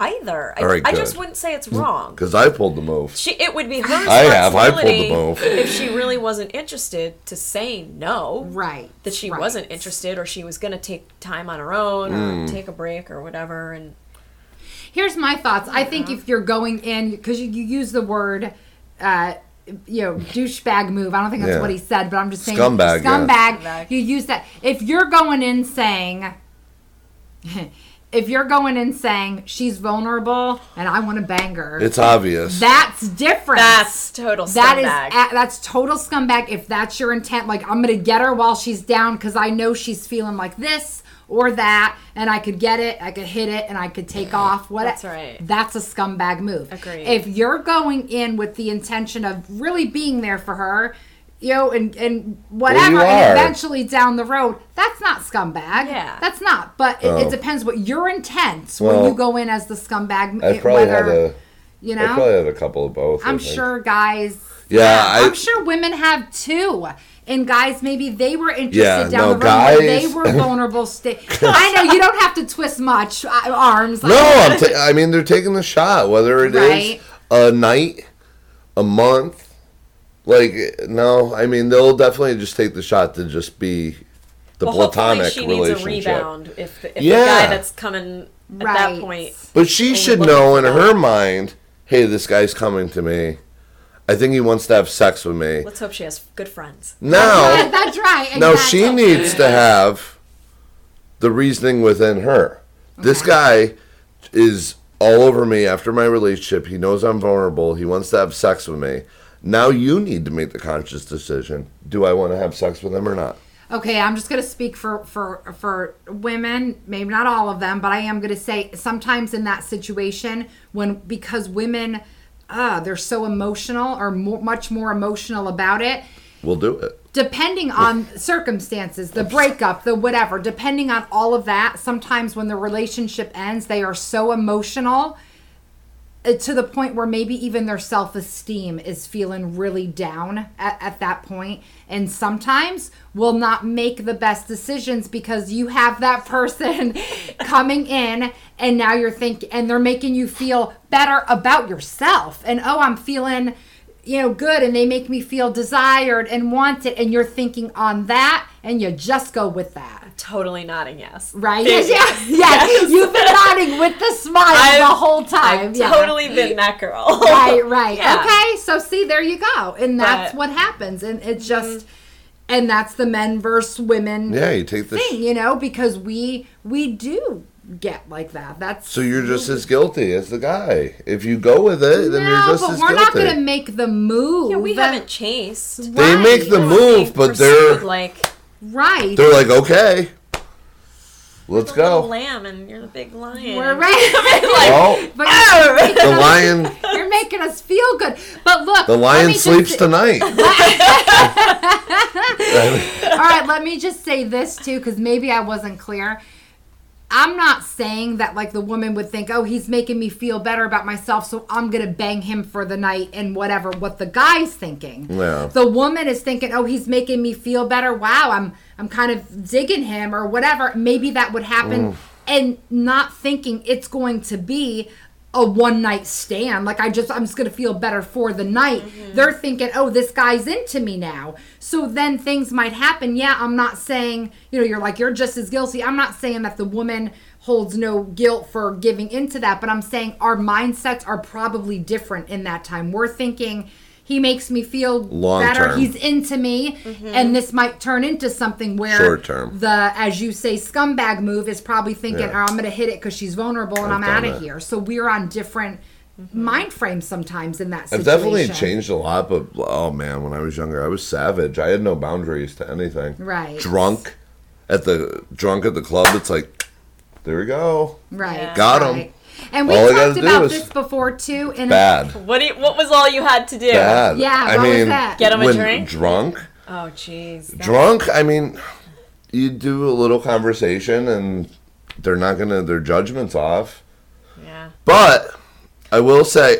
either. I, right, I just wouldn't say it's wrong. Because I pulled the move. She, it would be her responsibility I have, I pulled the move. if she really wasn't interested to say no. Right. That she right. wasn't interested, or she was going to take time on her own mm. or take a break or whatever. And here's my thoughts. I, I think know. if you're going in, because you, you use the word, uh, you know, douchebag move. I don't think that's yeah. what he said, but I'm just saying. Scumbag. Scumbag. Yeah. You use that. If you're going in saying... If you're going in saying she's vulnerable and I want to bang her, it's obvious. That's different. That's total scumbag. That is that's total scumbag. If that's your intent, like, I'm gonna get her while she's down because I know she's feeling like this or that, and I could get it, I could hit it, and I could take yeah, off. What? That's right. That's a scumbag move. Agreed. If you're going in with the intention of really being there for her, you know, and, and whatever, well, and eventually down the road, that's not scumbag. Yeah. That's not. But it, oh. it depends what your intent well, when you go in as the scumbag. I probably whether, had a, you know, I probably had a couple of both. I'm sure guys. Yeah. yeah I, I'm sure women have too. And guys, maybe they were interested yeah, down no, the road. Guys. They were vulnerable. Sta- I know you don't have to twist much arms. Like no, I'm ta- I mean, they're taking the shot, whether it right? is a night, a month. Like, no, I mean, they'll definitely just take the shot to just be the well, platonic she relationship. She needs a rebound if, if yeah. the guy that's coming at right. that point. But she should know in her mind, hey, this guy's coming to me. I think he wants to have sex with me. Let's hope she has good friends. Now, yeah, that's right. Exactly. Now she needs to have the reasoning within her. Okay. This guy is all over me after my relationship. He knows I'm vulnerable. He wants to have sex with me. Now you need to make the conscious decision. Do I want to have sex with him or not? Okay, I'm just going to speak for, for, for women, maybe not all of them, but I am going to say sometimes in that situation, when because women, uh, they're so emotional or more, much more emotional about it. We'll do it. Depending on circumstances, the breakup, the whatever, depending on all of that, sometimes when the relationship ends, they are so emotional to the point where maybe even their self-esteem is feeling really down at, at that point, and sometimes will not make the best decisions because you have that person coming in, and now you're thinking, and they're making you feel better about yourself, and oh, I'm feeling, you know, good, and they make me feel desired and wanted, and you're thinking on that, and you just go with that. Totally nodding yes. Right? Yes. Yes. yes. yes. You've been nodding with the smile I've, the whole time. I've yeah. totally been that girl. Right, right. Yeah. Okay, so see, there you go. And that's but, what happens. And it's just, mm-hmm. and that's the men versus women yeah, you take the thing, sh- you know, because we we do get like that. That's So you're just as guilty as the guy. If you go with it, then no, you're just as guilty. No, but we're not going to make the move. Yeah, we haven't chased. Right. They make the yeah. move, they but they're... like. Right. They're like, okay, let's go. You're the lamb and you're the big lion. We're right. like, well, but the lion. Us, you're making us feel good. But look. The lion sleeps just, tonight. All right, let me just say this too, because maybe I wasn't clear. I'm not saying that, like, the woman would think, oh, he's making me feel better about myself, so I'm going to bang him for the night and whatever, what the guy's thinking. Yeah. The woman is thinking, oh, he's making me feel better. Wow, I'm I'm kind of digging him or whatever. Maybe that would happen. Oof. And not thinking it's going to be a one-night stand. Like, I just, I'm just going to feel better for the night. Mm-hmm. They're thinking, oh, this guy's into me now. So then things might happen. Yeah, I'm not saying, you know, you're like, you're just as guilty. I'm not saying that the woman holds no guilt for giving into that. But I'm saying our mindsets are probably different in that time. We're thinking, he makes me feel long better. Term. He's into me. Mm-hmm. And this might turn into something where short term. The, as you say, scumbag move is probably thinking, yeah. oh, I'm going to hit it because she's vulnerable and I've I'm out of it. Here. So we're on different mm-hmm. mind frames sometimes in that situation. I've definitely changed a lot, but oh man, when I was younger, I was savage. I had no boundaries to anything. Right. Drunk at the, drunk at the club, it's like, there we go. Right. Yeah. Got him. Right. And we all talked about this before, too. In bad. A, what, do you, what was all you had to do? Bad. Yeah, what I mean, was that? Get him a drink? Drunk. Oh, jeez. Drunk, I mean, you do a little conversation, and they're not going to, their judgment's off. Yeah. But I will say,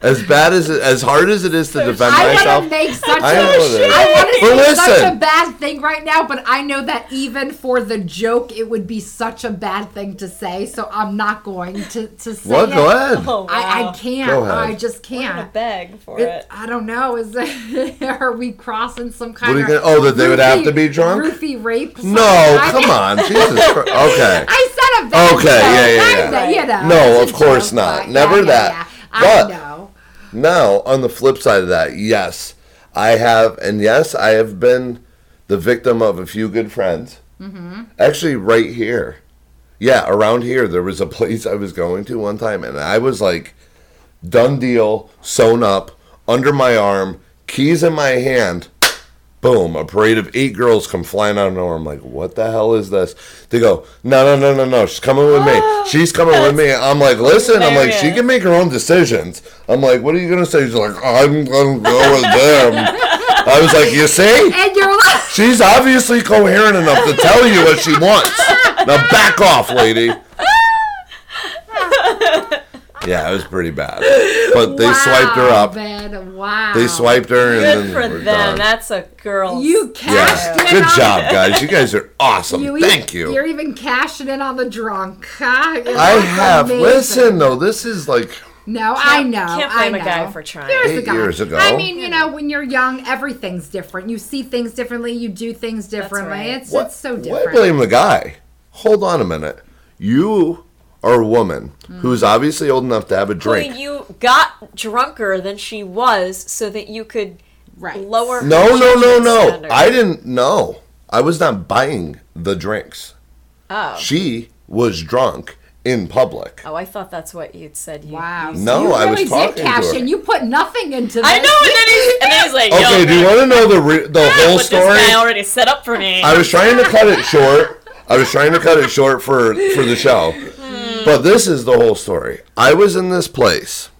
as bad as, it, as hard as it is to defend I myself. I want to make such I a, I want to make such a bad thing right now, but I know that even for the joke, it would be such a bad thing to say, so I'm not going to, to say what? It. Go ahead. Oh, wow. I, I can't. Go ahead. I just can't. We're gonna beg for it, it. I don't know. Is it, are we crossing some kind of... Gonna, oh, that they roofie, would have to be drunk? Roofie rape? No, like come on. Jesus Christ. Okay. I said a bad okay, thing. Okay, yeah, yeah, yeah. Said, you know, no, of course joke, not. Never yeah, that. Yeah, yeah. But I know. Now, on the flip side of that, yes, I have, and yes, I have been the victim of a few good friends. Mm-hmm. Actually, right here. Yeah, around here, there was a place I was going to one time, and I was like, done deal, sewn up, under my arm, keys in my hand, boom, a parade of eight girls come flying out of nowhere. I'm like, what the hell is this? They go, no, no, no, no, no. She's coming with oh, me. She's coming with me. I'm like, listen. I'm like, she can make her own decisions. I'm like, what are you going to say? She's like, I'm going to go with them. I was like, you see? And you're like- she's obviously coherent enough to tell you what she wants. Now back off, lady. Yeah, it was pretty bad. But they wow, swiped her up. Man, wow. They swiped her. And good then for them. Done. That's a girl. You cashed yeah. in. Good on job, the... guys. You guys are awesome. You Thank even, you. You're even cashing in on the drunk. Huh? I have. Amazing. Listen, though, this is like... No, can't, I know. Can't blame I know. a guy for trying. Eight ago. years ago. I mean, you know, when you're young, everything's different. You see things differently. You do things differently. Right. It's, what, it's so different. Why blame the guy? Hold on a minute. You... or a woman mm. who's obviously old enough to have a drink. Who you got drunker than she was so that you could right. lower her. No, no, no, no. Standard. I didn't know. I was not buying the drinks. Oh. She was drunk in public. Oh, I thought that's what you'd said. You, wow. You no, you I really was talking to her. You put nothing into this. I know, and then he's, and then he's like, okay, yo, do man, you want to know the, re- the whole story? This guy already set up for me. I was trying to cut it short. I was trying to cut it short for, for the show. But this is the whole story. I was in this place.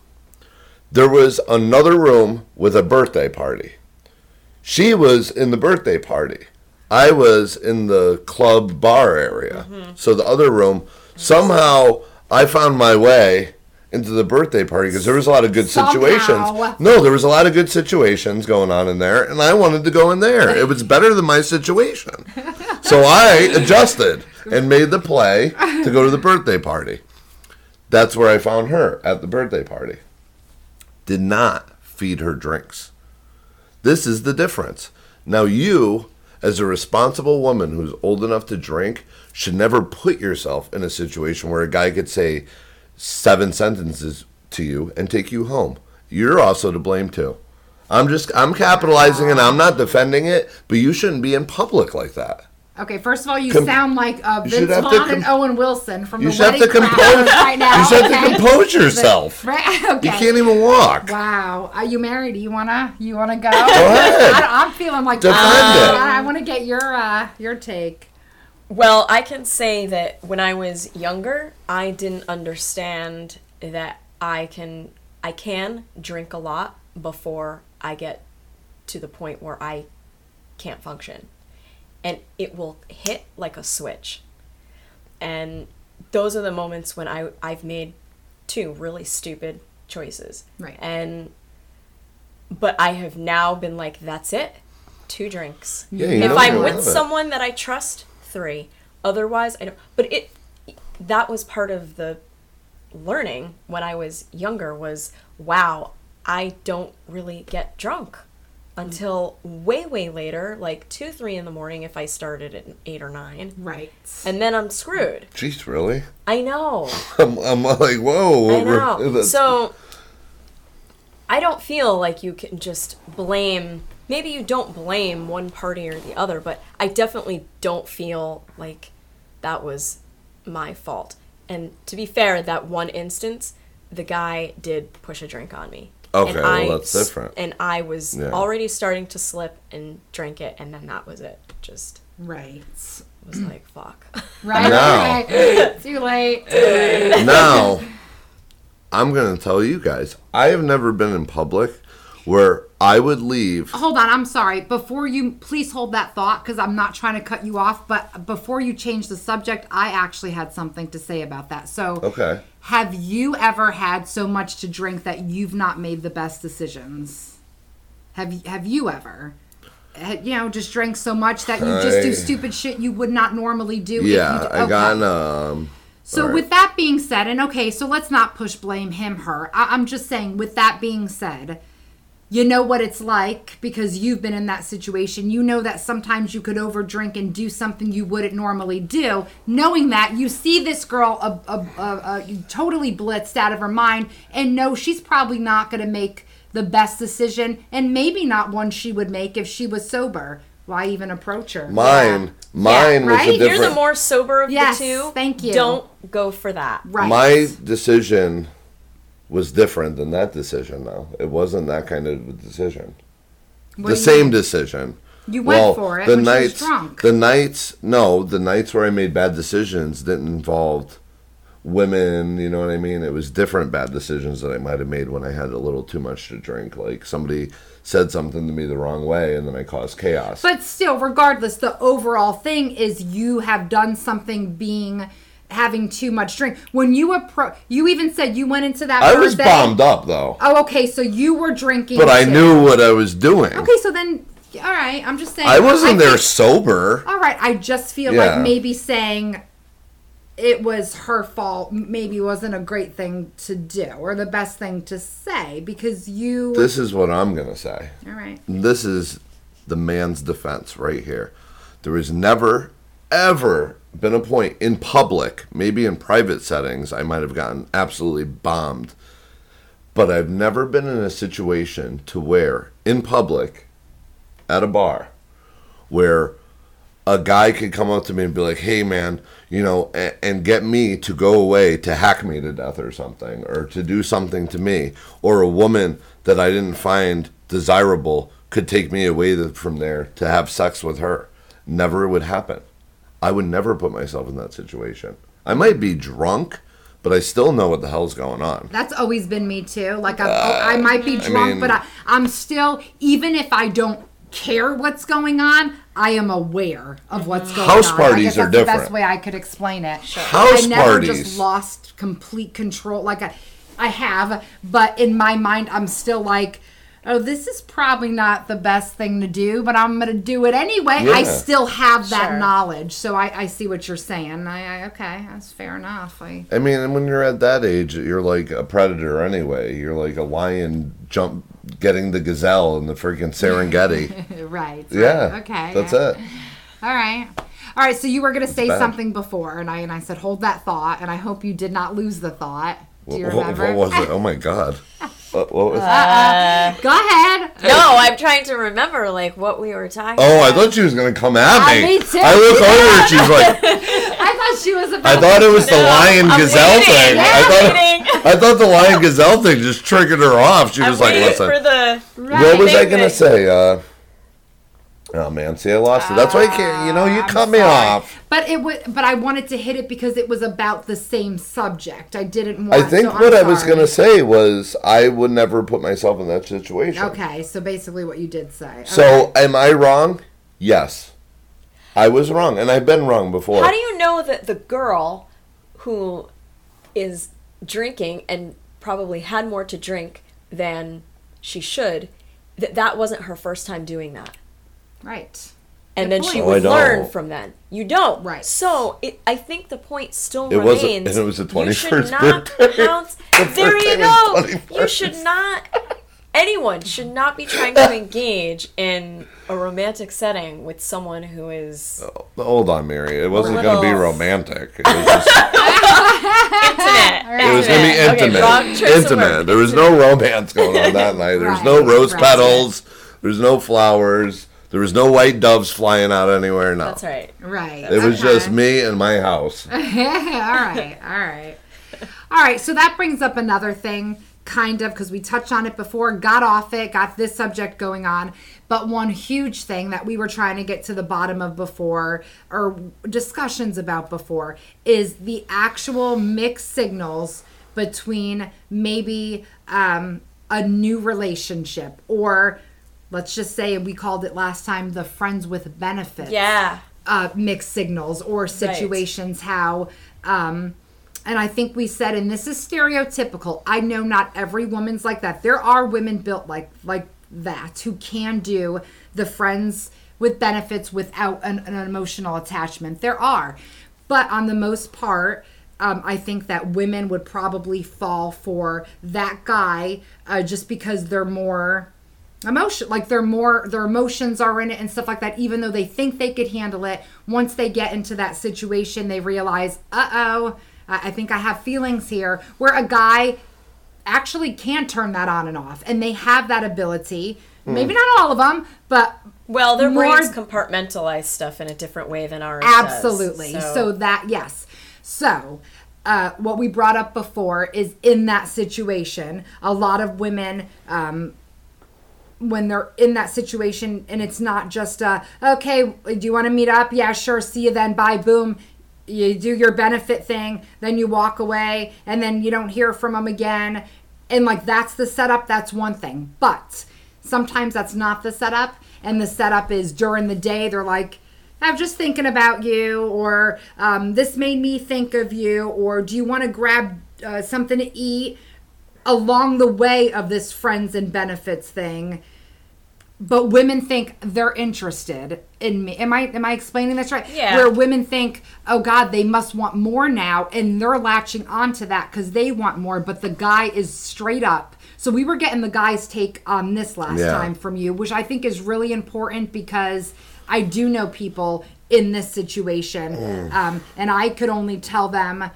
There was another room with a birthday party. She was in the birthday party. I was in the club bar area. Mm-hmm. So the other room, somehow I found my way into the birthday party because there was a lot of good somehow. situations. No, there was a lot of good situations going on in there, and I wanted to go in there. It was better than my situation. So I adjusted and made the play to go to the birthday party. That's where I found her, at the birthday party. Did not feed her drinks. This is the difference. Now you, as a responsible woman who's old enough to drink, should never put yourself in a situation where a guy could say seven sentences to you and take you home. You're also to blame too. I'm just, I'm capitalizing and I'm not defending it, but you shouldn't be in public like that. Okay, first of all, you Com- sound like uh, Vince Vaughn com- and Owen Wilson from you the Wedding have to compose- right now. You should okay? have to compose yourself. But, right? Okay. You can't even walk. Wow. Are you married? You wanna? You wanna go? Go ahead. I, I'm feeling like defend oh, it. I, I want to get your uh, your take. Well, I can say that when I was younger, I didn't understand that I can I can drink a lot before I get to the point where I can't function. And it will hit like a switch. And those are the moments when I, I've made two really stupid choices. Right. And, but I have now been like, that's it. Two drinks. Yeah, you if know I'm with someone it. That I trust, three. Otherwise, I don't. But it, that was part of the learning when I was younger was, wow, I don't really get drunk until way, way later, like two, three in the morning if I started at eight or nine. Right. And then I'm screwed. Jeez, really? I know. I'm, I'm like, whoa. I know. So I don't feel like you can just blame, maybe you don't blame one party or the other, but I definitely don't feel like that was my fault. And to be fair, that one instance, the guy did push a drink on me. Okay, and well, I, that's different. And I was yeah. already starting to slip and drank it, and then that was it. Just right. It was like, fuck. Right. Now, okay. Too late. Now, I'm going to tell you guys, I have never been in public where I would leave. Hold on, I'm sorry. Before you, please hold that thought, because I'm not trying to cut you off, but before you change the subject, I actually had something to say about that. So, okay. Have you ever had so much to drink that you've not made the best decisions? Have you, have you ever? You know, just drank so much that you I, just do stupid shit you would not normally do. Yeah, if you do. Okay. I got um. So right. With that being said, and okay, so let's not push blame him, her. I, I'm just saying, with that being said, you know what it's like because you've been in that situation. You know that sometimes you could overdrink and do something you wouldn't normally do. Knowing that, you see this girl a, a, a, a, totally blitzed out of her mind and know she's probably not going to make the best decision and maybe not one she would make if she was sober. Why even approach her? Mine. Yeah. Mine yeah, was right? a different. You're the more sober of yes, the two. Thank you. Don't go for that. Right. My decision was different than that decision, though. It wasn't that kind of a decision. What the same mean? Decision. You went well, for it the when nights, you were drunk. The nights, no, the nights where I made bad decisions didn't involve women, you know what I mean? It was different bad decisions that I might have made when I had a little too much to drink. Like, somebody said something to me the wrong way, and then I caused chaos. But still, regardless, the overall thing is you have done something being... having too much drink. When you approach, you even said you went into that I birthday. Was bombed up, though. Oh, okay, so you were drinking. But I too. Knew what I was doing. Okay, so then, all right, I'm just saying. I wasn't I there think, sober. All right, I just feel yeah. like maybe saying it was her fault maybe wasn't a great thing to do or the best thing to say because you... This is what I'm going to say. All right. This is the man's defense right here. There is never, ever... been a point in public, maybe in private settings, I might have gotten absolutely bombed. But I've never been in a situation to where, in public, at a bar, where a guy could come up to me and be like, hey man, you know, and, and get me to go away to hack me to death or something, or to do something to me, or a woman that I didn't find desirable could take me away from there to have sex with her. Never would happen. I would never put myself in that situation. I might be drunk, but I still know what the hell's going on. That's always been me, too. Like, I'm, uh, I might be drunk, I mean, but I, I'm still, even if I don't care what's going on, I am aware of what's going house on. House parties are different. I guess that's the best way I could explain it. Sure. House parties. I never parties. Just lost complete control. Like, I, I have, but in my mind, I'm still like... oh, this is probably not the best thing to do, but I'm going to do it anyway. Yeah. I still have that sure. knowledge, so I, I see what you're saying. I, I okay, that's fair enough. I, I mean, and when you're at that age, you're like a predator anyway. You're like a lion jump, getting the gazelle in the freaking Serengeti. Right. Yeah. Right. Okay. That's yeah. it. All right. All right, so you were going to say bad. Something before, and I and I said, hold that thought, and I hope you did not lose the thought. Do you what, remember? What was it? Oh, my God. What, what was uh, that? Go ahead. No, I'm trying to remember, like, what we were talking oh, about. I thought she was going to come at me. Uh, me too. I looked yeah. over and she was like... I thought she was about I thought it was the lion-gazelle thing. Yeah, I, thought, I thought the lion-gazelle thing just triggered her off. She I'm was like, listen. For the right what was I going to say? Uh... Oh man, see, I lost it. That's why you can't. You know, you I'm cut me sorry. Off. But it was. But I wanted to hit it because it was about the same subject. I didn't want. I think so what I'm I was going to say was I would never put myself in that situation. Okay, so basically what you did say. So okay. Am I wrong? Yes, I was wrong, and I've been wrong before. How do you know that the girl who is drinking and probably had more to drink than she should, that that wasn't her first time doing that. Right. And good then point. She would oh, learn from then. You don't. Right. So it, I think the point still it remains. Wasn't, and it was the twenty-first. You should not pronounce. There you go. You should not. Anyone should not be trying to engage in a romantic setting with someone who is. Oh, hold on, Mary. It wasn't going to be romantic. It was just intimate. Right. It was going to be intimate. Okay, intimate. There was no romance going on that night. There was right. no rose right. petals. There was no flowers. There was no white doves flying out anywhere, no. That's right. Right. It was okay. just me and my house. All right. All right. All right. So that brings up another thing, kind of, because we touched on it before, got off it, got this subject going on. But one huge thing that we were trying to get to the bottom of before, or discussions about before, is the actual mixed signals between maybe um, a new relationship or... Let's just say we called it last time the friends with benefits. Yeah. Uh, mixed signals or situations, right. how, um, and I think we said, and this is stereotypical, I know not every woman's like that. There are women built like like that who can do the friends with benefits without an, an emotional attachment. There are. But on the most part, Um, I think that women would probably fall for that guy uh, just because they're more... emotion, like they're more, their emotions are in it and stuff like that, even though they think they could handle it. Once they get into that situation, they realize, uh-oh, I think I have feelings here, where a guy actually can turn that on and off, and they have that ability. Mm. Maybe not all of them, but... Well, their more... brains compartmentalize stuff in a different way than ours absolutely. Does. So. so that, yes. So... Uh, what we brought up before is in that situation, a lot of women... Um, when they're in that situation, and it's not just a, okay, do you want to meet up? Yeah, sure. See you then. Bye. Boom. You do your benefit thing. Then you walk away, and then you don't hear from them again. And like, that's the setup. That's one thing. But sometimes that's not the setup. And the setup is during the day, they're like, I'm just thinking about you, or um, this made me think of you, or do you want to grab uh, something to eat? Along the way of this friends and benefits thing, but women think they're interested in me. Am I am I explaining this right? Yeah. Where women think, oh God, they must want more now, and they're latching onto that because they want more, but the guy is straight up. So we were getting the guy's take on this last yeah. time from you, which I think is really important because I do know people in this situation, mm. um, and I could only tell them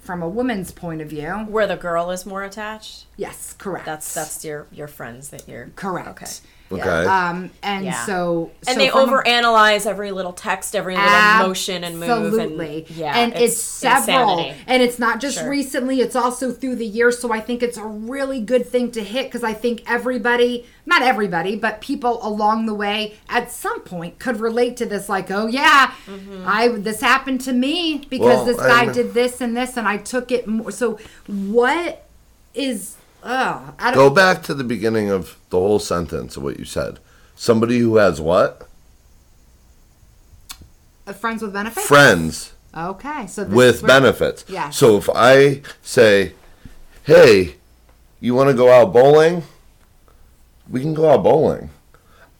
from a woman's point of view, where the girl is more attached. Yes, correct. That's that's your, your friends that you're correct. Okay. Okay. Yeah. Um, and yeah. so and so they overanalyze every little text, every little ab- motion and move. Absolutely. And, yeah, and it's, it's several, insanity. And it's not just sure. recently. It's also through the years. So I think it's a really good thing to hit because I think everybody, not everybody, but people along the way at some point could relate to this. Like, oh yeah, mm-hmm. I this happened to me because well, this guy I'm... did this and this, and I took it more. So what? Is oh, I don't go back to the beginning of the whole sentence of what you said. Somebody who has what? A friends with benefits? Friends. Okay. So this with benefits. Yeah. So if I say, hey, you want to go out bowling? We can go out bowling.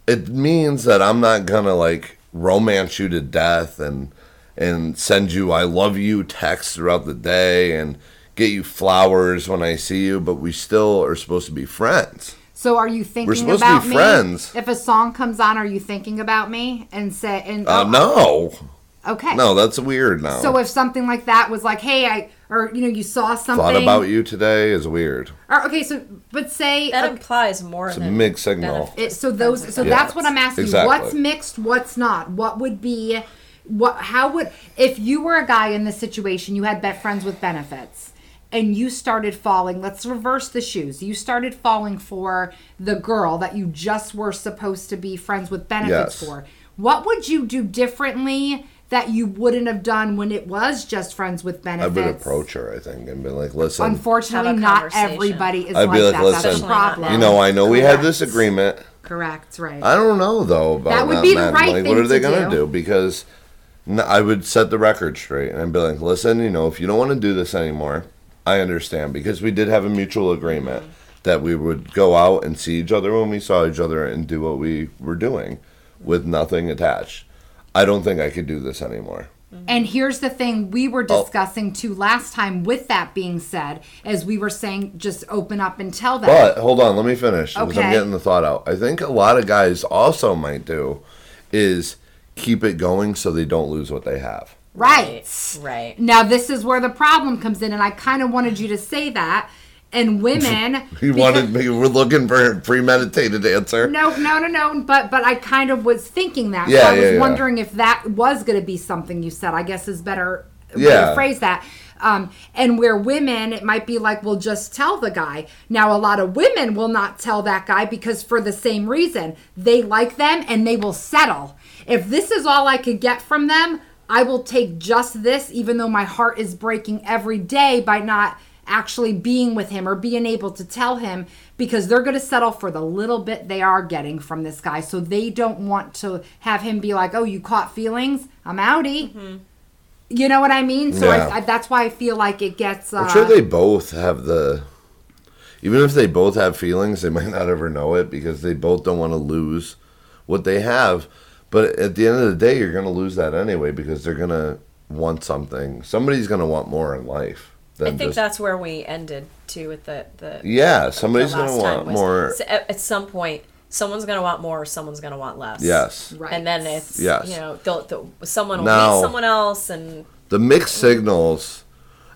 It means that I'm not going to like romance you to death and and send you I love you texts throughout the day and get you flowers when I see you, but we still are supposed to be friends. So are you thinking We're supposed about to be me? Friends. If a song comes on, are you thinking about me? And say, and uh, oh, no. Okay. No, that's weird now. So if something like that was like, hey, I, or you know, you saw something. Thought about you today is weird. Or, okay, so but say that okay, implies more. It's than a mixed signal. It, so those, so yeah. that's what I'm asking. Exactly. What's mixed? What's not? What would be? What? How would? If you were a guy in this situation, you had best friends with benefits. And you started falling, let's reverse the shoes. You started falling for the girl that you just were supposed to be friends with benefits yes. for. What would you do differently that you wouldn't have done when it was just friends with benefits? I would approach her, I think, and be like, listen. Unfortunately, not everybody is I'd like, be like that. Listen, that's a problem. You know, I know correct. We had this agreement. Correct, right. I don't know, though, about that. Would that be the right like, thing what are they going to do? Because I would set the record straight, and I'd be like, listen, you know, if you don't want to do this anymore, I understand, because we did have a mutual agreement mm-hmm. that we would go out and see each other when we saw each other and do what we were doing with nothing attached. I don't think I could do this anymore. And here's the thing we were discussing, oh. too, last time with that being said, as we were saying, just open up and tell them. But, hold on, let me finish, because okay. I'm getting the thought out. I think a lot of guys also might do is keep it going so they don't lose what they have. Right. Right. Now, this is where the problem comes in, and I kind of wanted you to say that. And women... you because, wanted me... We're looking for a premeditated answer. No, no, no, no. But but I kind of was thinking that. Yeah, I was yeah, wondering yeah. if that was going to be something you said, I guess is better yeah. way to phrase that. Um, and where women, it might be like, well, just tell the guy. Now, a lot of women will not tell that guy because for the same reason. They like them and they will settle. If this is all I could get from them, I will take just this, even though my heart is breaking every day by not... actually being with him or being able to tell him, because they're going to settle for the little bit they are getting from this guy. So they don't want to have him be like, oh, you caught feelings? I'm outie. Mm-hmm. You know what I mean? So yeah. I, I, that's why I feel like it gets... Uh, I'm sure they both have the... Even if they both have feelings, they might not ever know it because they both don't want to lose what they have. But at the end of the day, you're going to lose that anyway because they're going to want something. Somebody's going to want more in life. I think just, that's where we ended, too, with the... the yeah, somebody's going to want more. At, at some point, someone's going to want more or someone's going to want less. Yes. Right. And then it's, yes. you know, they'll, they'll, someone will now, meet someone else and... The mixed signals,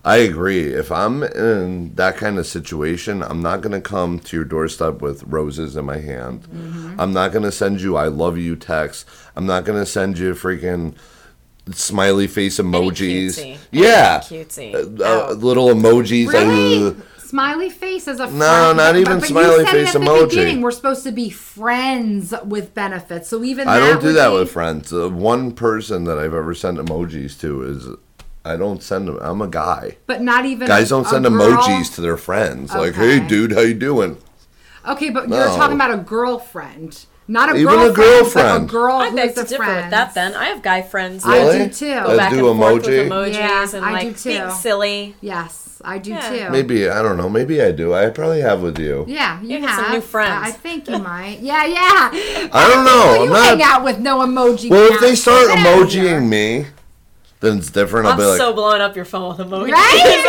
I agree. If I'm in that kind of situation, I'm not going to come to your doorstep with roses in my hand. Mm-hmm. I'm not going to send you I love you texts. I'm not going to send you freaking... smiley face emojis. Any cutesy. Yeah. Any cutesy. Uh, uh, little emojis. Really? Uh, smiley face is a friend. No, not even but smiley face emoji. At the beginning, we're supposed to be friends with benefits. So even I that don't do that be... with friends. The one person that I've ever sent emojis to is I don't send them. I'm a guy. But not even guys don't a, send a emojis to their friends. Okay. Like, hey, dude, how you doing? Okay, but no. You're talking about a girlfriend. Not a even girlfriend, a girlfriend. But a girl I beg to differ with that then. I have guy friends. Really? I do too. Go back do and forth with emojis yeah, and I like being silly. Yes, I do yeah. too. Maybe, I don't know, maybe I do. I probably have with you. Yeah, you, you have. Some new friends. I, I think you might. Yeah, yeah. I, I don't know. You I'm hang not... out with no emoji. Well, if they start emojiing me, then it's different. I'll I'm be like, so blowing up your phone with emojis. Right?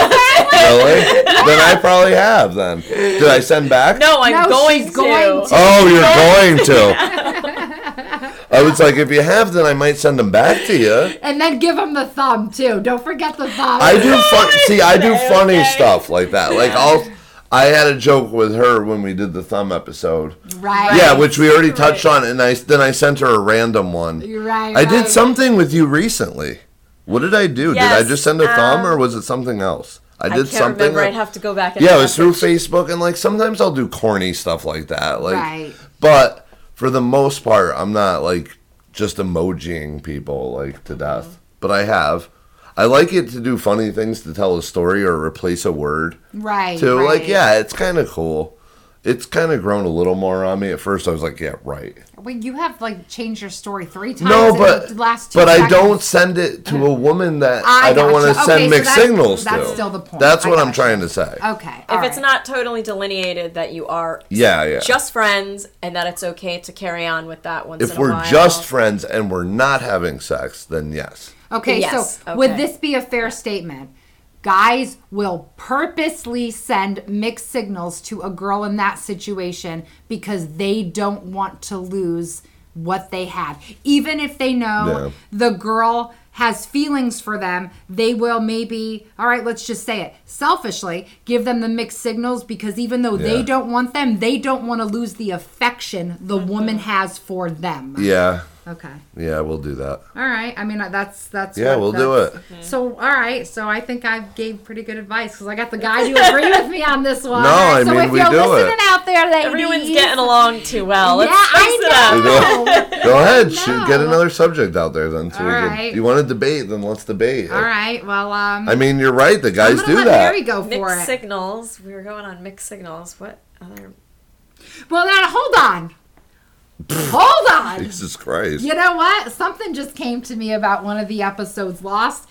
Really? Then I probably have then. Did I send back? No, I'm no, going, to. going to. Oh, you're going to. I was like, if you have, then I might send them back to you. And then give them the thumb, too. Don't forget the thumb. I do fun- See, I do funny okay. stuff like that. Like, I'll... I had a joke with her when we did the thumb episode. Right. Yeah, which we already touched right. on, and I then I sent her a random one. Right, I right. did something with you recently. What did I do? Yes, did I just send a um, thumb, or was it something else? I did I can't something. Remember. Like, I'd have to go back. And yeah, it was through Facebook, and like sometimes I'll do corny stuff like that. Like, right. But for the most part, I'm not like just emojiing people like to death. Mm-hmm. But I have. I like it to do funny things to tell a story or replace a word. Right. To right. like, yeah, it's kind of cool. It's kind of grown a little more on me. At first, I was like, yeah, right. Well, you have, like, changed your story three times no, but, in the last two but seconds. I don't send it to a woman that I, I don't want to okay, send so mixed that's, signals that's to. That's still the point. That's what I'm trying to say. Okay. If right. it's not totally delineated that you are yeah, yeah. just friends and that it's okay to carry on with that once if in a while. If we're just friends and we're not having sex, then yes. Okay, yes. so okay. would this be a fair statement? Guys will purposely send mixed signals to a girl in that situation because they don't want to lose what they have. Even if they know yeah. the girl has feelings for them, they will maybe, all right, let's just say it, selfishly give them the mixed signals because even though yeah. they don't want them, they don't want to lose the affection the woman has for them. Yeah. Okay. Yeah, we'll do that. All right. I mean, that's that's. Yeah, what, we'll that's, do it. Okay. So, all right. So, I think I gave pretty good advice because I got the guys who agree with me on this one. No, I so mean we do it. So if you're listening out there, that everyone's needs... getting along too well. Let's yeah, I know. Go, go ahead, no. shoot, get another subject out there then. So all we right. Can, if you want to debate? Then let's debate. All right. Well, um. I mean, you're right. The guys I'm do let that. Mary go for mixed it. Signals. We were going on mixed signals. What other? Well, now hold on. Hold on. Jesus Christ. You know what? Something just came to me about one of the episodes lost,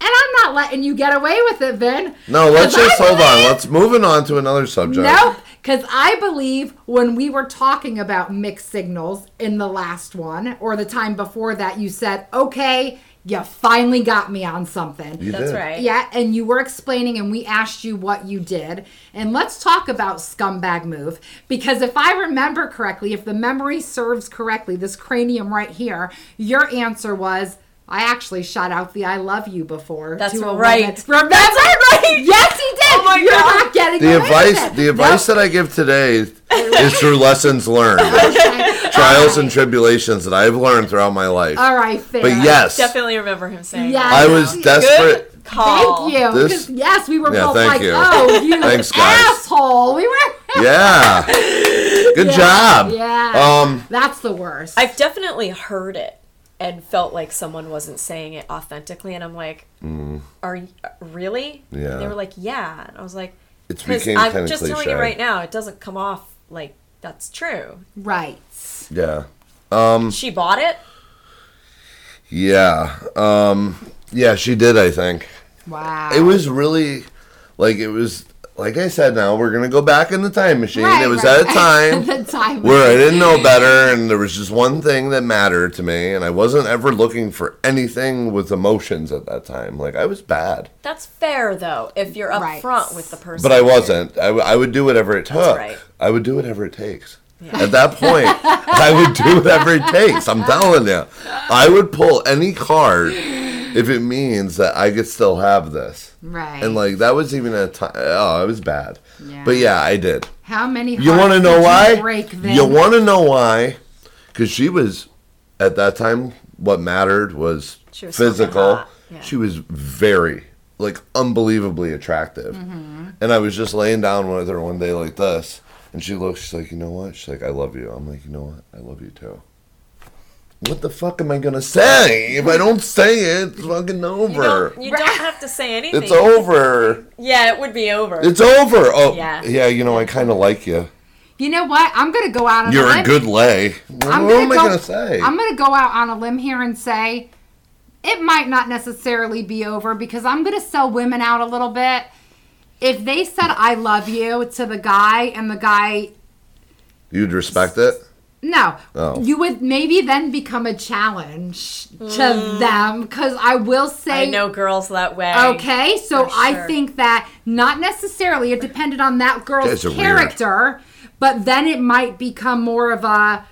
and I'm not letting you get away with it, Vin. No, let's just believe... hold on. Let's moving on to another subject. Nope. Because I believe when we were talking about mixed signals in the last one, or the time before that, you said, okay, you finally got me on something. You That's did. Right. Yeah, and you were explaining, and we asked you what you did. And let's talk about scumbag move. Because if I remember correctly, if the memory serves correctly, this cranium right here, your answer was, I actually shot out the I love you before. That's to a right. Woman. Remember? That's right. Yes, he did. Oh my You're God. Not getting the advice. The advice nope. that I give today is through lessons learned. Okay. Trials right. and tribulations that I've learned throughout my life. All right, fair. But yes. I definitely remember him saying yes. that. I was desperate. Good call. Thank you. This, yes, we were yeah, both like, you. oh, you Thanks, asshole. We were. yeah. Good yeah. job. Yeah. Um, That's the worst. I've definitely heard it and felt like someone wasn't saying it authentically. And I'm like, mm. are you, really? Yeah. And they were like, yeah. And I was like, it's became I'm kind of just cliche. Telling you right now, it doesn't come off like that's true. Right. Yeah. Um, she bought it? Yeah. Um, yeah, she did, I think. Wow. It was really, like, it was, like I said, now we're going to go back in the time machine. Right, it was right, at a time, right. time where I didn't know better, and there was just one thing that mattered to me, and I wasn't ever looking for anything with emotions at that time. Like, I was bad. That's fair, though, if you're up right. front with the person. But I wasn't. I, w- I would do whatever it took. That's right. I would do whatever it takes. Yeah. At that point, I would do whatever it takes. I'm telling you. I would pull any card if it means that I could still have this. Right. And, like, that was even a time. Oh, it was bad. Yeah. But, yeah, I did. How many hearts you wanna know did why? You break then? You want to know why? Because she was, at that time, what mattered was, she was physical. Yeah. She was very, like, unbelievably attractive. Mm-hmm. And I was just laying down with her one day like this. And she looks, she's like, you know what? She's like, I love you. I'm like, you know what? I love you too. What the fuck am I going to say? If I don't say it, it's fucking over. You don't, you don't have to say anything. It's over. Yeah, it would be over. It's over. Oh, yeah, yeah you know, I kind of like you. You know what? I'm going to go out on You're a limb. You're a good lay. What, what go, am I going to say? I'm going to go out on a limb here and say it might not necessarily be over, because I'm going to sell women out a little bit. If they said I love you to the guy and the guy... You'd respect it? No. Oh. You would maybe then become a challenge to mm. them, because I will say... I know girls that way. Okay, so sure. I think that not necessarily, it depended on that girl's character, weird. But then it might become more of a...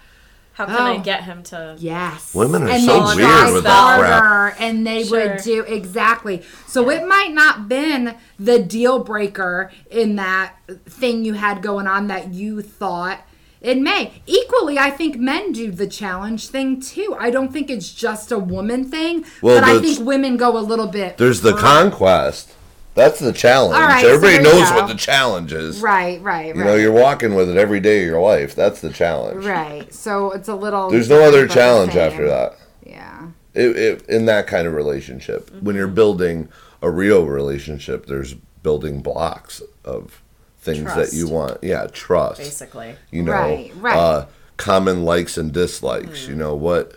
How can oh. I get him to... Yes. Women are and so weird with that crap. And they sure. would do... Exactly. So yeah. It might not been the deal breaker in that thing you had going on that you thought it may. Equally, I think men do the challenge thing, too. I don't think it's just a woman thing. Well, but I think women go a little bit... There's the conquest. That's the challenge. Right, everybody so knows what the challenge is. Right, right, right. You know, you're walking with it every day of your life. That's the challenge. Right. So it's a little... There's no other challenge after that. Yeah. It, it, in that kind of relationship. Mm-hmm. When you're building a real relationship, there's building blocks of things trust. That you want. Yeah, trust. Basically. You know, right, right. Uh, common likes and dislikes. Mm. You know, what...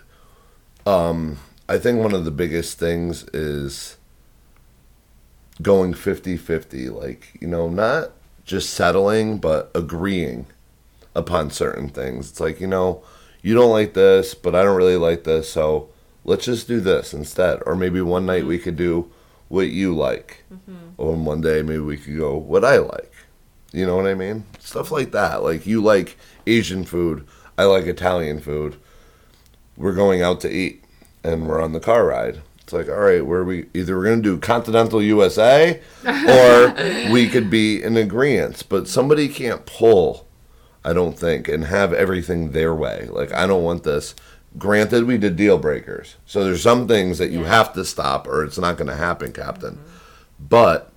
Um, I think one of the biggest things is... going fifty-fifty, like, you know, not just settling, but agreeing upon certain things. It's like, you know, you don't like this, but I don't really like this, so let's just do this instead. Or maybe one night we could do what you like. Mm-hmm. Or one day maybe we could go what I like. You know what I mean? Stuff like that. Like, you like Asian food, I like Italian food. We're going out to eat, and we're on the car ride. It's like, all right, where we either we're going to do Continental U S A or we could be in agreement. But somebody can't pull, I don't think, and have everything their way. Like, I don't want this. Granted, we did deal breakers. So there's some things that you yeah. have to stop or it's not going to happen, Captain. Mm-hmm. But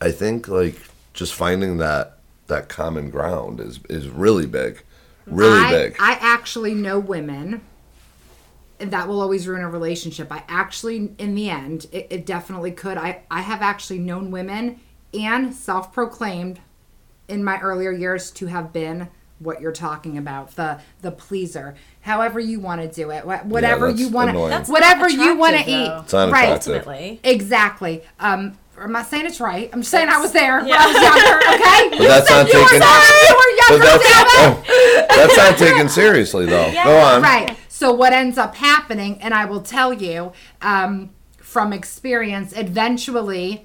I think, like, just finding that, that common ground is, is really big. Really I, big. I actually know women... that will always ruin a relationship. I actually, in the end, it, it definitely could. I, I have actually known women and self-proclaimed in my earlier years to have been what you're talking about, the the pleaser, however you want to do it, whatever yeah, you want to, whatever you want to eat, it's unattractive. Right? Exactly. Um, I'm not saying it's right. I'm saying I was there yeah. when I was younger. Okay, but you that's said not you taken, were sorry. You were younger. That's, oh, that's not taken seriously, though. Yeah. Go on. Right. So what ends up happening, and I will tell you um, from experience, eventually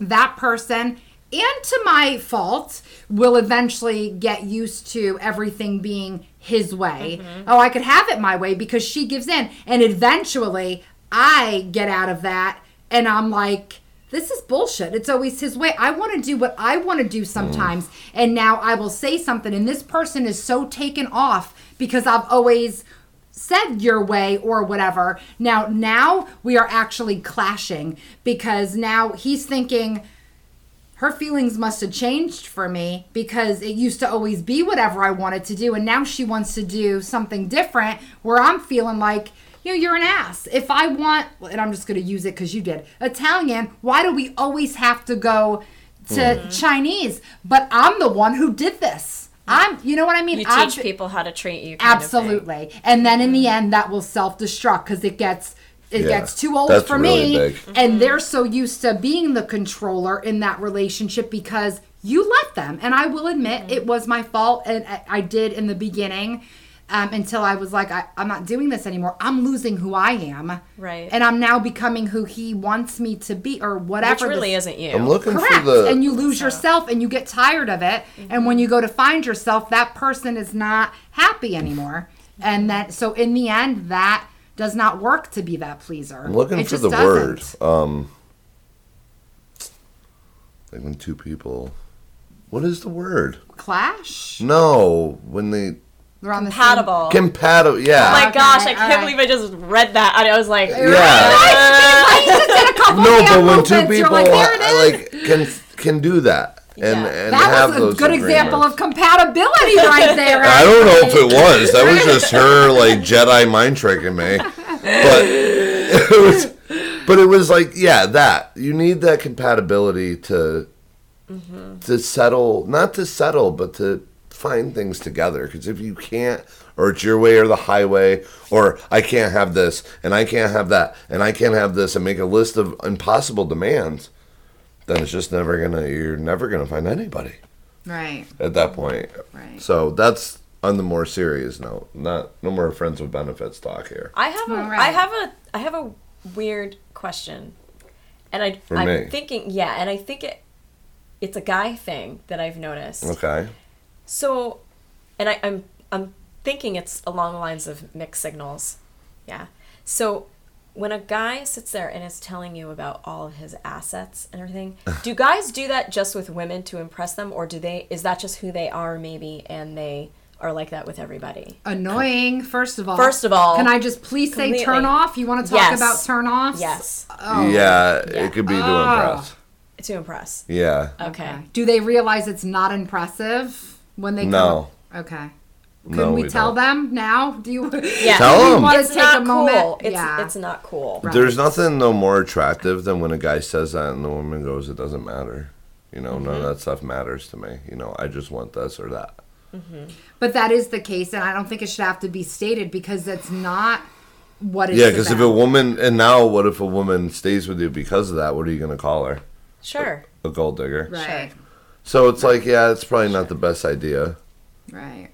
that person, and to my fault, will eventually get used to everything being his way. Mm-hmm. Oh, I could have it my way because she gives in. And eventually I get out of that and I'm like, this is bullshit. It's always his way. I want to do what I want to do sometimes. Mm. And now I will say something and this person is so taken off because I've always said your way or whatever. Now, now we are actually clashing because now he's thinking, her feelings must have changed for me because it used to always be whatever I wanted to do. And now she wants to do something different where I'm feeling like, you know, you're an ass. If I want, and I'm just going to use it because you did, Italian, why do we always have to go to mm-hmm. Chinese? But I'm the one who did this. I'm, you know what I mean? You teach I've, people how to treat you. Kind absolutely. Of thing. And then in the end, that will self-destruct because it gets... It yeah, gets too old for really me, big. And they're so used to being the controller in that relationship because you let them. And I will admit mm-hmm. it was my fault, and I, I did in the beginning um, until I was like, I, I'm not doing this anymore. I'm losing who I am. Right. And I'm now becoming who he wants me to be or whatever. Which really this, isn't you. I'm looking correct. For the... And you lose so. yourself and you get tired of it. Mm-hmm. And when you go to find yourself, that person is not happy anymore. Mm-hmm. And that, so in the end, that... does not work to be that pleaser. I'm looking it for the doesn't. word. Um, like when two people... What is the word? Clash? No, when they... They're on compatible. The compatible, yeah. Oh my okay, gosh, I can't right. believe I just read that. I was like... Yeah. yeah. No, but when two people like, are, like can can do that. And, yeah. and that have was a those good agreements. Example of compatibility right there. Right? I don't know if it was. That was just her like Jedi mind tricking me. But it was, but it was like yeah, that you need that compatibility to mm-hmm. to settle, not to settle, but to find things together. Because if you can't, or it's your way or the highway, or I can't have this and I can't have that and I can't have this, and make a list of impossible demands. Then it's just never gonna. You're never gonna find anybody, right? At that point, right? So that's on the more serious note. Not no more friends with benefits talk here. I have a, right. I have a, I have a weird question, and I, For I'm me. thinking, yeah, and I think it, it's a guy thing that I've noticed. Okay. So, and I, I'm, I'm thinking it's along the lines of mixed signals, yeah. So. When a guy sits there and is telling you about all of his assets and everything, do guys do that just with women to impress them, or do they? Is that just who they are, maybe, and they are like that with everybody? Annoying, first of all. First of all, can I just please completely. say turn off? You want to talk yes. about turn offs? Yes. Oh. Yeah, yeah, it could be to impress. Oh. To impress. Yeah. Okay. Do they realize it's not impressive when they? No. Come? Okay. Can no, we, we tell don't. them now? Do you yeah. tell do you them? Want it's to take not a moment? Cool. It's, yeah. it's not cool. Right. There's nothing no more attractive than when a guy says that and the woman goes, it doesn't matter. You know, mm-hmm. none of that stuff matters to me. You know, I just want this or that. Mm-hmm. But that is the case, and I don't think it should have to be stated because that's not what it's yeah, because if a woman, and now what if a woman stays with you because of that? What are you going to call her? Sure. A, a gold digger. Right. Sure. So it's like, yeah, it's probably sure. not the best idea. Right.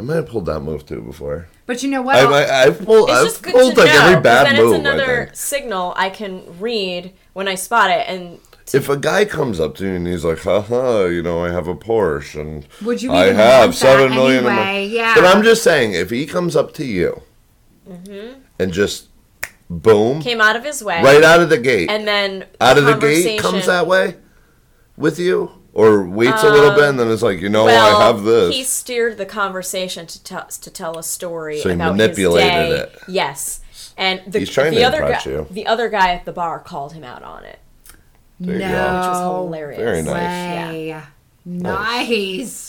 I might have pulled that move, too, before. But you know what? I've I, I pulled, I pulled like, know, every bad move, I think. Then it's another signal I can read when I spot it. And t- If a guy comes up to you and he's like, haha, you know, I have a Porsche, and Would you I have seven million dollars anyway? Yeah. But I'm just saying, if he comes up to you mm-hmm. and just, boom. Came out of his way. Right out of the gate. And then Out of the gate comes that way with you. Or waits um, a little bit and then it's like, you know, well, I have this. He steered the conversation to tell to tell a story so about his day. So he manipulated it. Yes, and the, he's trying the to other impress guy, you. The other guy at the bar called him out on it. There no, you go. Which was hilarious. Very nice. Way. Yeah. Nice,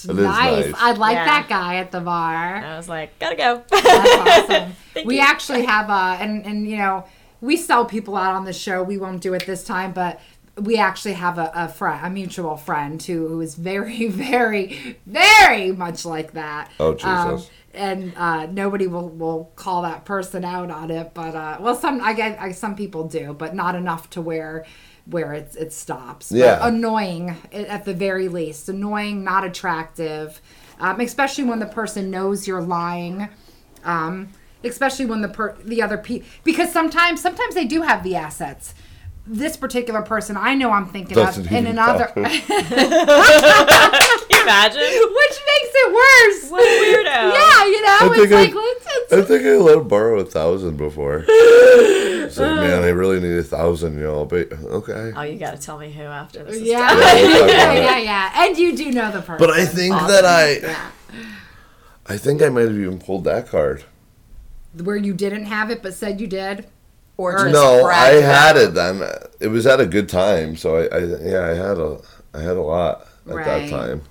nice. nice. I like yeah. that guy at the bar. I was like, gotta go. That's awesome. we you. actually have a, and and you know, we sell people out on the show. We won't do it this time, but. we actually have a, a friend, a mutual friend who, who is very, very, very much like that. Oh, Jesus. Um, and uh, nobody will, will call that person out on it. But, uh, well, some I guess I, some people do, but not enough to where where it, it stops. Yeah. But annoying, at the very least. Annoying, not attractive, um, especially when the person knows you're lying. Um, especially when the per- the other people, because sometimes sometimes they do have the assets. This particular person I know I'm thinking Doesn't of in another. Can you imagine? Which makes it worse. What a weirdo. Yeah, you know, I it's like. I, it's, I think I let him borrow a thousand before. It's like, man, I really need a thousand, y'all. But okay. Oh, you got to tell me who after this. Yeah. Is yeah, yeah, yeah. And you do know the person. But I think awesome. that I. Yeah. I think I might have even pulled that card. Where you didn't have it, but said you did. Or just no, I had it then. It was at a good time, so I, I yeah, I had a, I had a lot at right. that time.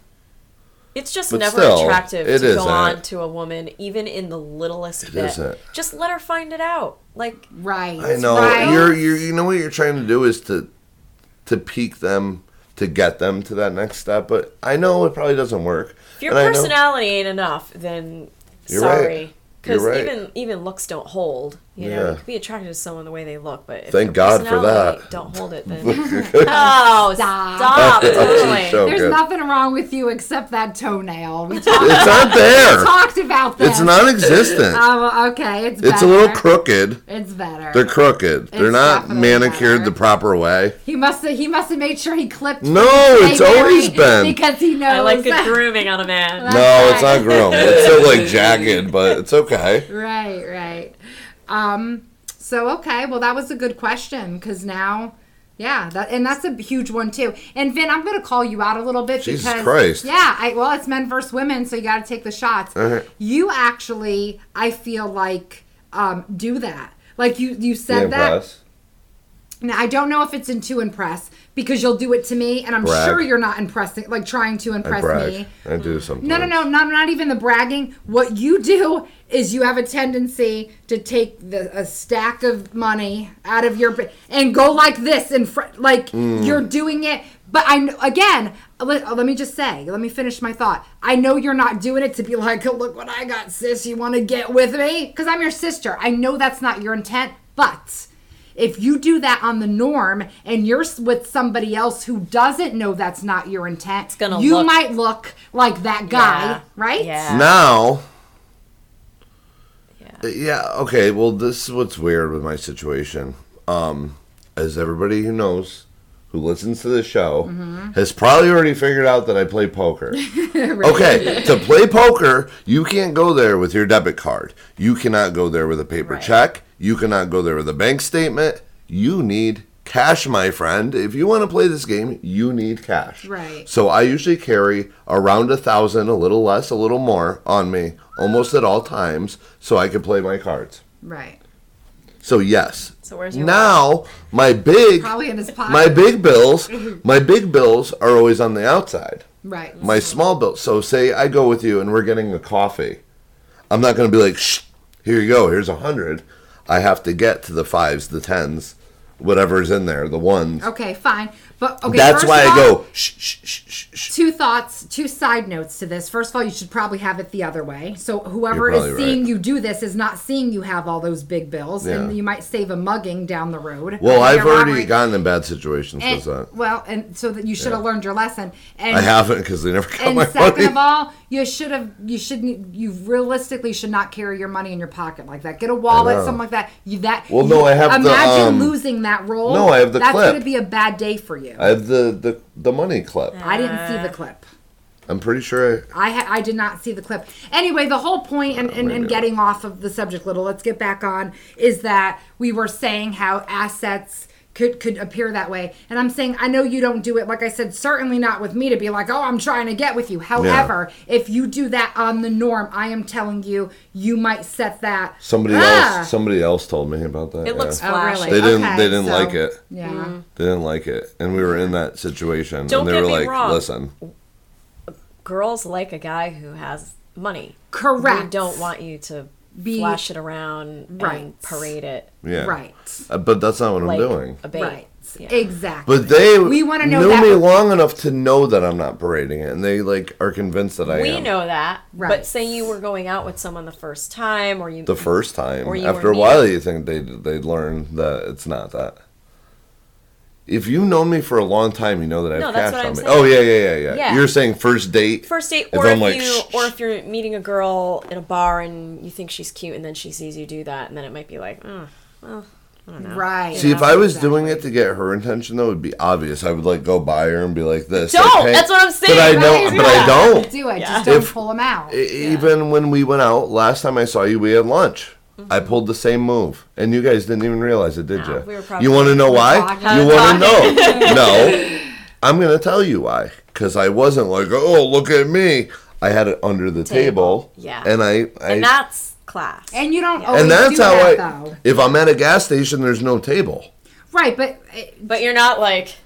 It's just but never still, attractive to isn't. go on to a woman, even in the littlest it bit. Isn't. Just let her find it out, like right. I know right. you're you you know what you're trying to do is to, to pique them to get them to that next step, but I know it probably doesn't work. If your and personality know, ain't enough, then you're sorry. Right. Because right. even even looks don't hold. You yeah. know, you can be attracted to someone the way they look, but if thank God for that. Don't hold it. Then oh, stop! stop totally. So There's good. nothing wrong with you except that toenail. We talked it's about, not there. We talked about this. It's non-existent. um, okay, it's. It's better. A little crooked. It's better. They're crooked. It's They're not manicured better. the proper way. He must have. He must have made sure he clipped. No, it's always been because he knows. I like good grooming on a man. That's no, right. it's not groomed. It's still like jagged, but it's okay. Right. Right. Um, so, okay, well, that was a good question, because now, yeah, that, and that's a huge one, too. And, Vin, I'm going to call you out a little bit. Jesus because, Christ. Yeah, I, well, it's men versus women, so you got to take the shots. Uh-huh. You actually, I feel like, um, do that. Like, you, you said yeah, that. Boss. Now, I don't know if it's in to impress, because you'll do it to me, and I'm Brag. sure you're not impressing, like, trying to impress I me. I do something. No, no, no, not, not even the bragging. What you do is you have a tendency to take the, a stack of money out of your and go like this in front, like mm. you're doing it. But I again, let, let me just say, let me finish my thought. I know you're not doing it to be like, oh, look what I got, sis. You want to get with me? Because I'm your sister. I know that's not your intent, but if you do that on the norm and you're with somebody else who doesn't know that's not your intent, it's gonna you look, might look like that guy, yeah, right? Yeah. Now. Yeah, okay, well, this is what's weird with my situation. Um, as everybody who knows, who listens to this show, mm-hmm. has probably already figured out that I play poker. Right. Okay, to play poker, you can't go there with your debit card. You cannot go there with a paper right. check. You cannot go there with a bank statement. You need cash, my friend. If you want to play this game, you need cash. Right. So I usually carry around a thousand, a little less, a little more on me almost at all times, so I could play my cards. Right. So yes. So where's your now wallet? my big probably in his pocket. My big bills, my big bills are always on the outside. Right. My small bills. So say I go with you and we're getting a coffee, I'm not going to be like, shh, here you go, here's a hundred. I have to get to the fives, the tens, whatever's in there, the ones. Okay, fine. But okay, that's why all, I go shh, shh, shh, shh, shh. Two thoughts, two side notes to this. First of all, you should probably have it the other way. So whoever is seeing right. you do this is not seeing you have all those big bills, yeah. and you might save a mugging down the road. Well, I've already robbery. gotten in bad situations and, with that. Well, and so that you should yeah. have learned your lesson. And, I haven't because they never got my money. And second of all, you should have, you shouldn't, you realistically should not carry your money in your pocket like that. Get a wallet, something like that. You that. Well, you, no, I have imagine the, um, losing that roll. No, I have the. That's clip. Going to be a bad day for you. I have the, the, the money clip. I didn't see the clip. I'm pretty sure. I I, ha- I did not see the clip. Anyway, the whole point and, and, and getting off of the subject little, let's get back on, is that we were saying how assets could, could appear that way. And I'm saying, I know you don't do it, like I said, certainly not with me to be like, oh, I'm trying to get with you. However, yeah. if you do that on the norm, I am telling you, you might set that. Somebody ah. else Somebody else told me about that. It yeah. looks flashy. Oh, really? They didn't, okay, they didn't so, like it. Yeah. Mm-hmm. They didn't like it. And we were in that situation. Don't and they get were me like, wrong. Listen. Girls like a guy who has money. Correct. We don't want you to be, flash it around right. and parade it. Yeah. Right. Uh, but that's not what like I'm doing. A bait. Right. Yeah. Exactly. But they we want to know knew that. me long enough to know that I'm not parading it, and they like are convinced that I we am. We know that. Right. But say you were going out with someone the first time, or you the first time. Or you After a while, you think they they'd learn that it's not that. If you've known me for a long time, you know that I have no, cash on me. Saying. Oh yeah, yeah, yeah, yeah, yeah. You're saying first date. First date, or if, if like, you, or if you're meeting a girl in a bar and you think she's cute, and then she sees you do that, and then it might be like, oh, well. I don't know. Right. See, if I was exactly. doing it to get her attention, though, it would be obvious. I would like go by her and be like this. Don't. Like, hey. That's what I'm saying. But I don't. Right? But yeah. I don't. Do it. Yeah. Just don't if, pull them out. Even yeah. when we went out last time I saw you, we had lunch. Mm-hmm. I pulled the same move, and you guys didn't even realize it, did no, you? We were probably you want to know why? Talking. You want to know? No. I'm gonna tell you why. Because I wasn't like, oh, look at me. I had it under the table. table. Yeah. And I. I and that's. Class. And you don't yeah. always and that's do how that, I, though. If I'm at a gas station, there's no table. Right, but... But you're not like...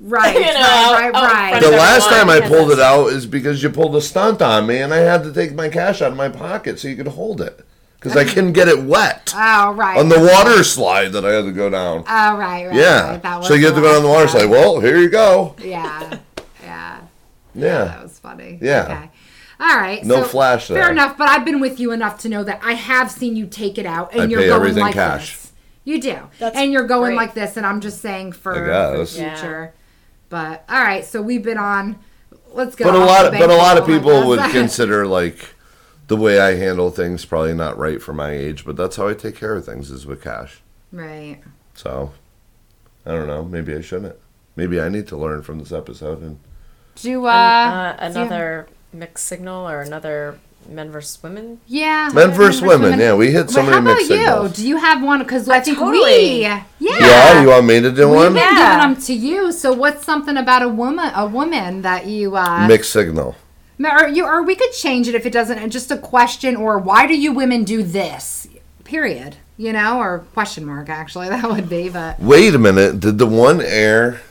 Right, you know, right, right, oh, right. The last time I pulled it out is because you pulled a stunt on me, and I had to take my cash out of my pocket so you could hold it. Because I couldn't get it wet. Oh, right. On the water slide that I had to go down. Oh, right, right. Yeah. Right. That was so you get to go down the water slide. Well, here you go. Yeah. Yeah. Yeah. Yeah, that was funny. Yeah. Okay. All right. No so, flash there. Fair enough, but I've been with you enough to know that I have seen you take it out, and I you're pay going everything like cash. This. You do. That's and you're going great. Like this, and I'm just saying for, for the future. Yeah. But, all right, so we've been on. Let's go. But a lot, but a lot of people would consider, like, the way I handle things probably not right for my age, but that's how I take care of things is with cash. Right. So, I don't know. Maybe I shouldn't. Maybe I need to learn from this episode. and Do uh, uh, another... Mixed signal or another men versus women? Yeah. Men versus women. women. Yeah, we hit so many mixed signals. How about you? Signals. Do you have one? Because I think totally. we. Yeah. Yeah, you want me to do We've one? We've been yeah. giving them to you. So what's something about a woman a woman that you... Uh, mixed signal. Or, you, or we could change it if it doesn't... Just a question or why do you women do this? Period. You know? Or question mark, actually. That would be, but... Wait a minute. Did the one air...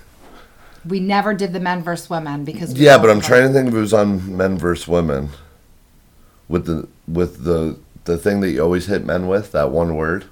We never did the men versus women because we yeah, but I'm them. trying to think if it was on men versus women with the with the the thing that you always hit men with that one word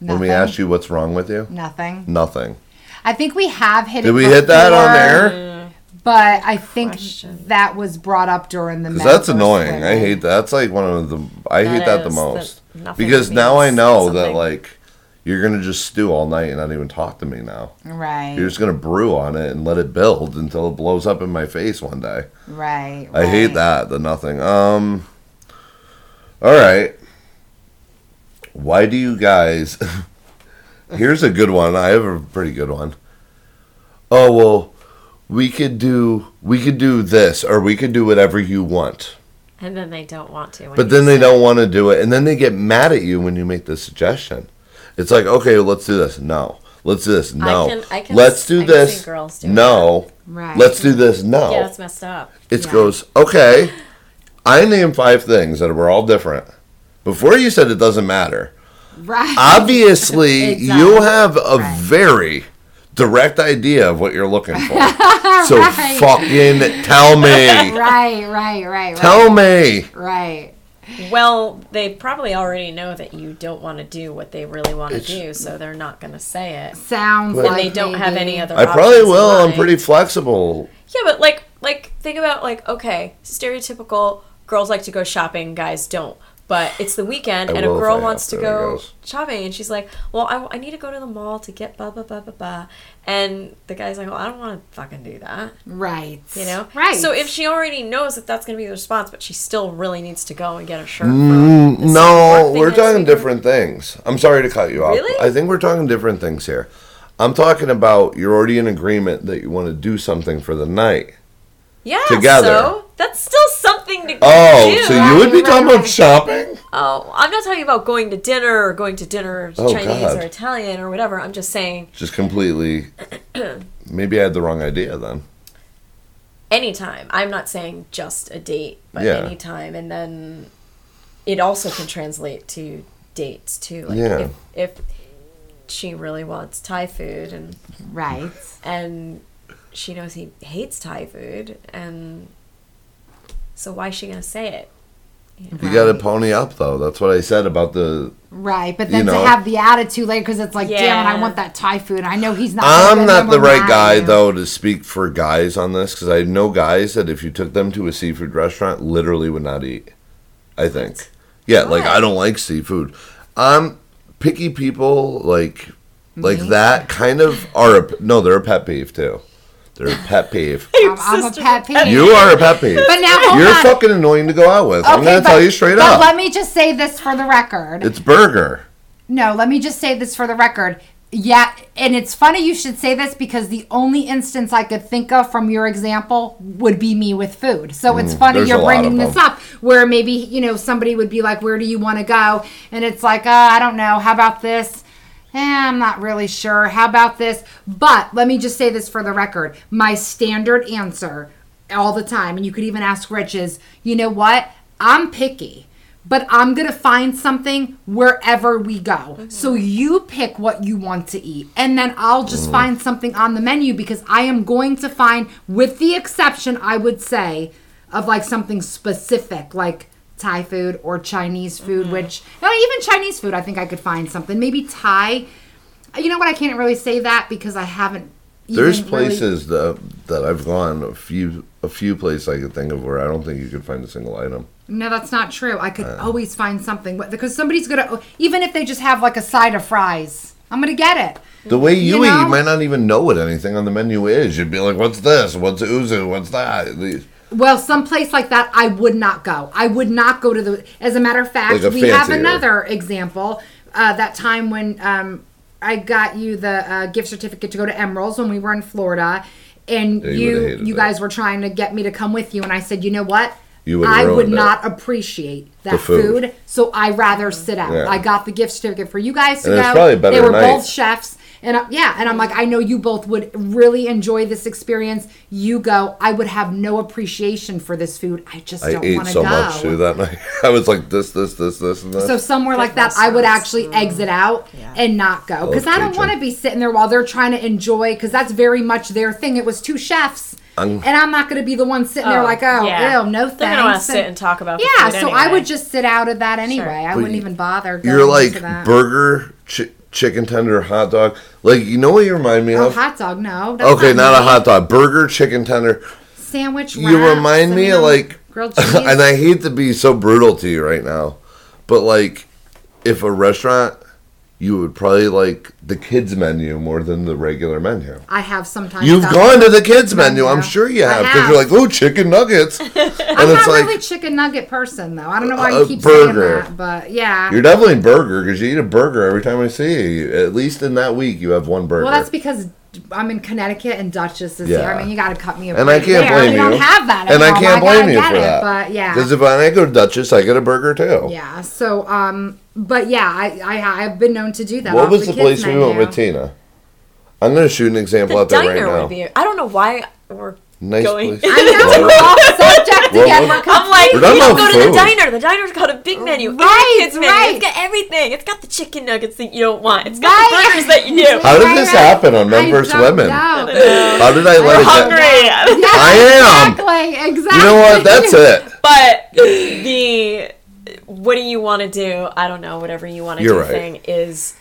Nothing. when we asked you what's wrong with you. Nothing. Nothing. I think we have hit. Did it we before, hit that on air? But I think Question. that was brought up during the. Because that's annoying. Women. I hate that. That's like one of the. I that hate that the most the, because now I know something. that like. You're going to just stew all night and not even talk to me now. Right. You're just going to brew on it and let it build until it blows up in my face one day. Right. I right. hate that, the nothing. Um. All right. Why do you guys... Here's a good one. I have a pretty good one. Oh, well, we could do we could do this or we could do whatever you want. And then they don't want to. But then they don't want to do it. And then they get mad at you when you make the suggestion. It's like, okay, let's do this. No. Let's do this. No. I can, I can, let's do I this. Can see girls do no. That. Right. Let's do this. No. Yeah, that's messed up. It yeah. goes, okay, I named five things that were all different. Before you said it doesn't matter. Right. Obviously, exactly. you have a right. very direct idea of what you're looking for. So right. fucking tell me. Right, right, right, right. Tell me. Right. Well, they probably already know that you don't want to do what they really want to it's, do, so they're not going to say it. Sounds like And they don't maybe. have any other I probably will. I'm pretty flexible. Yeah, but, like, like think about, like, okay, stereotypical, girls like to go shopping, guys don't. But it's the weekend, I and a girl wants to go shopping, and she's like, well, I, I need to go to the mall to get blah, blah, blah, blah, blah. And the guy's like, well, I don't want to fucking do that. Right. You know? Right. So if she already knows that that's going to be the response, but she still really needs to go and get a shirt. Mm, no, we're talking different things. I'm sorry to cut you off. Really? I think we're talking different things here. I'm talking about you're already in agreement that you want to do something for the night. Yeah, together. So that's still something to oh, do. Oh, so you would be talking about shopping? Oh, I'm not talking about going to dinner or going to dinner oh, Chinese God. or Italian or whatever. I'm just saying. Just completely. Maybe I had the wrong idea then. Anytime. I'm not saying just a date, but yeah. anytime. And then it also can translate to dates too. Like yeah. If, if she really wants Thai food and right and. She knows he hates Thai food, and so why is she going to say it? You right. got to pony up, though. That's what I said about the... Right, but then you know, to have the attitude later, because it's like, yeah. damn it, I want that Thai food. I know he's not... I'm not the right guy, though, to speak for guys on this, because I know guys that if you took them to a seafood restaurant, literally would not eat, I think. What? Yeah, what? Like, I don't like seafood. Um, picky people, like, like Me? that kind of are... A, no, they're a pet peeve, too. They're a pet peeve. I'm, I'm a pet peeve. You are a pet peeve. But now hold You're on. fucking annoying to go out with. Okay, I'm going to tell you straight but up. But let me just say this for the record. It's burger. No, let me just say this for the record. Yeah, and it's funny you should say this because the only instance I could think of from your example would be me with food. So it's mm, funny you're bringing this up where maybe, you know, somebody would be like, where do you want to go? And it's like, uh, I don't know. How about this? Eh, I'm not really sure. How about this? But let me just say this for the record. My standard answer all the time, and you could even ask Rich, is, you know what? I'm picky, but I'm going to find something wherever we go. Mm-hmm. So you pick what you want to eat, and then I'll just mm-hmm. find something on the menu, because I am going to find, with the exception, I would say, of like something specific, like Thai food or Chinese food, mm-hmm. which, no, even Chinese food, I think I could find something. Maybe Thai. You know what? I can't really say that because I haven't. There's even places really... that that I've gone a few a few places I could think of where I don't think you could find a single item. No, that's not true. I could uh, always find something, because somebody's gonna, even if they just have like a side of fries, I'm gonna get it. The way you, you eat, know? You might not even know what anything on the menu is. You'd be like, "What's this? What's uzu? What's that?" These. Well, some place like that, I would not go. I would not go to the... As a matter of fact, like we have another example. Uh, that time when um, I got you the uh, gift certificate to go to Emerald's when we were in Florida. And yeah, you you, you guys were trying to get me to come with you. And I said, you know what? You would I would not that. appreciate that food. food. So I'd rather sit out. Yeah. I got the gift certificate for you guys to and go. It's probably better they were night. both chefs. And I, yeah, and I'm like, I know you both would really enjoy this experience. You go. I would have no appreciation for this food. I just don't want to go. I ate so much too that night. I was like, this, this, this, this, and this. So somewhere like that, I would actually exit out yeah. and not go. Because I don't want to be sitting there while they're trying to enjoy, because that's very much their thing. It was two chefs. I'm, and I'm not going to be the one sitting oh, there like, oh, yeah. ew, no thanks. They're going to want to sit and talk about the yeah, food anyway. Yeah, so I would just sit out of that anyway. Sure. I wouldn't even bother going You're like that. burger, chi- chicken tender, hot dog. Like, you know what you remind me oh, of? Hot dog, no. That's okay, not, not a hot dog. Burger, chicken tender. Sandwich wraps. You remind me of, like, grilled cheese. And I hate to be so brutal to you right now, but, like, if a restaurant... You would probably like the kids menu more than the regular menu. I have sometimes. You've gone to the kids menu. menu. I'm sure you have, because you're like, oh, chicken nuggets. And I'm it's not like, really a chicken nugget person, though. I don't know why you keep burger. saying that, but yeah. You're definitely burger, because you eat a burger every time I see you. At least in that week, you have one burger. Well, that's because I'm in Connecticut and Duchess is yeah. here. I mean, you got to cut me a break. And I can't there. blame you. You don't have that at And home. I can't I blame you for it, that. But yeah. Because if I go to Duchess, I get a burger too. Yeah. So, um, but yeah, I, I, I've been known to do that. What was the, the place we went with Tina? I'm going to shoot an example the out there right now. Would be, I don't know why we're nice going. Place. I know. We're off subject again. We're I'm like, we're you don't go food. to the diner. The diner's got a big menu. Right, kids menu. Right. It's got everything. It's got the chicken nuggets that you don't want. It's got right. the burgers that you do. How did right, this right. happen on Men versus Women? Know. How did I let it hungry. That? Yes, I am. Exactly. Exactly. You know what? That's it. But the... What do you want to do? I don't know. Whatever you want to You're do right. thing is,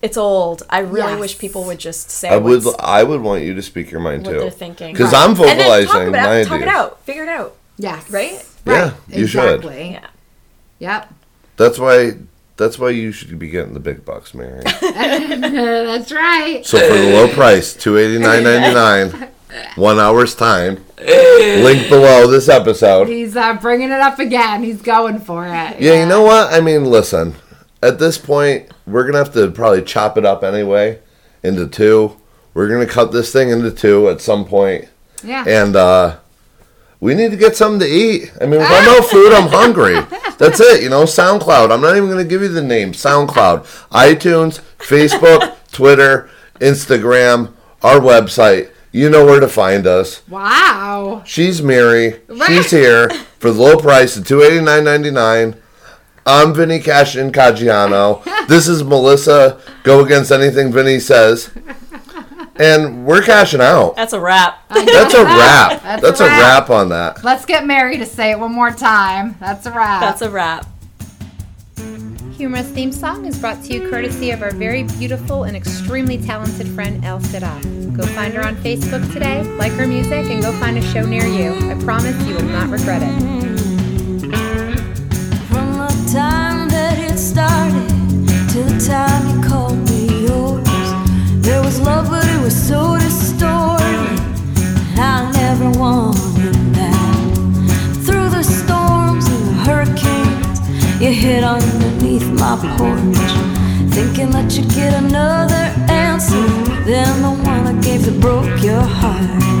it's old. I really yes. wish people would just say. I would. I would want you to speak your mind what too. What they're thinking, because right. I'm vocalizing talk about my it, ideas. Talk it out. Figure it out. Yes. Right. Yeah. Right. You exactly. should. Yeah. Yep. That's why. That's why you should be getting the big bucks, Mary. That's right. So for the low price, two eighty-nine ninety-nine One hour's time. Link below this episode. He's uh, bringing it up again. He's going for it. Yeah, yeah, you know what? I mean, listen. At this point, we're going to have to probably chop it up anyway into two. We're going to cut this thing into two at some point. Yeah. And uh, we need to get something to eat. I mean, if I know food, I'm hungry. That's it. You know, SoundCloud. I'm not even going to give you the name. SoundCloud. iTunes, Facebook, Twitter, Instagram, our website. You know where to find us. Wow. She's Mary. Right. She's here for the low price of two eighty-nine ninety-nine I'm Vinny Cash and Caggiano. This is Melissa. Go against anything Vinny says. And we're cashing out. That's a wrap. That's a wrap. That's, That's a, wrap. a wrap on that. Let's get Mary to say it one more time. That's a wrap. That's a wrap. Humorous Theme Song is brought to you courtesy of our very beautiful and extremely talented friend, El Sera. Go find her on Facebook today, like her music, and go find a show near you. I promise you will not regret it. From the time that it started to the time you called me yours, there was love, but it was so distorted. I never wanted that. Through the storms and the hurricanes, you hid underneath my porch, thinking that you'd get another answer than the one I gave that broke your heart.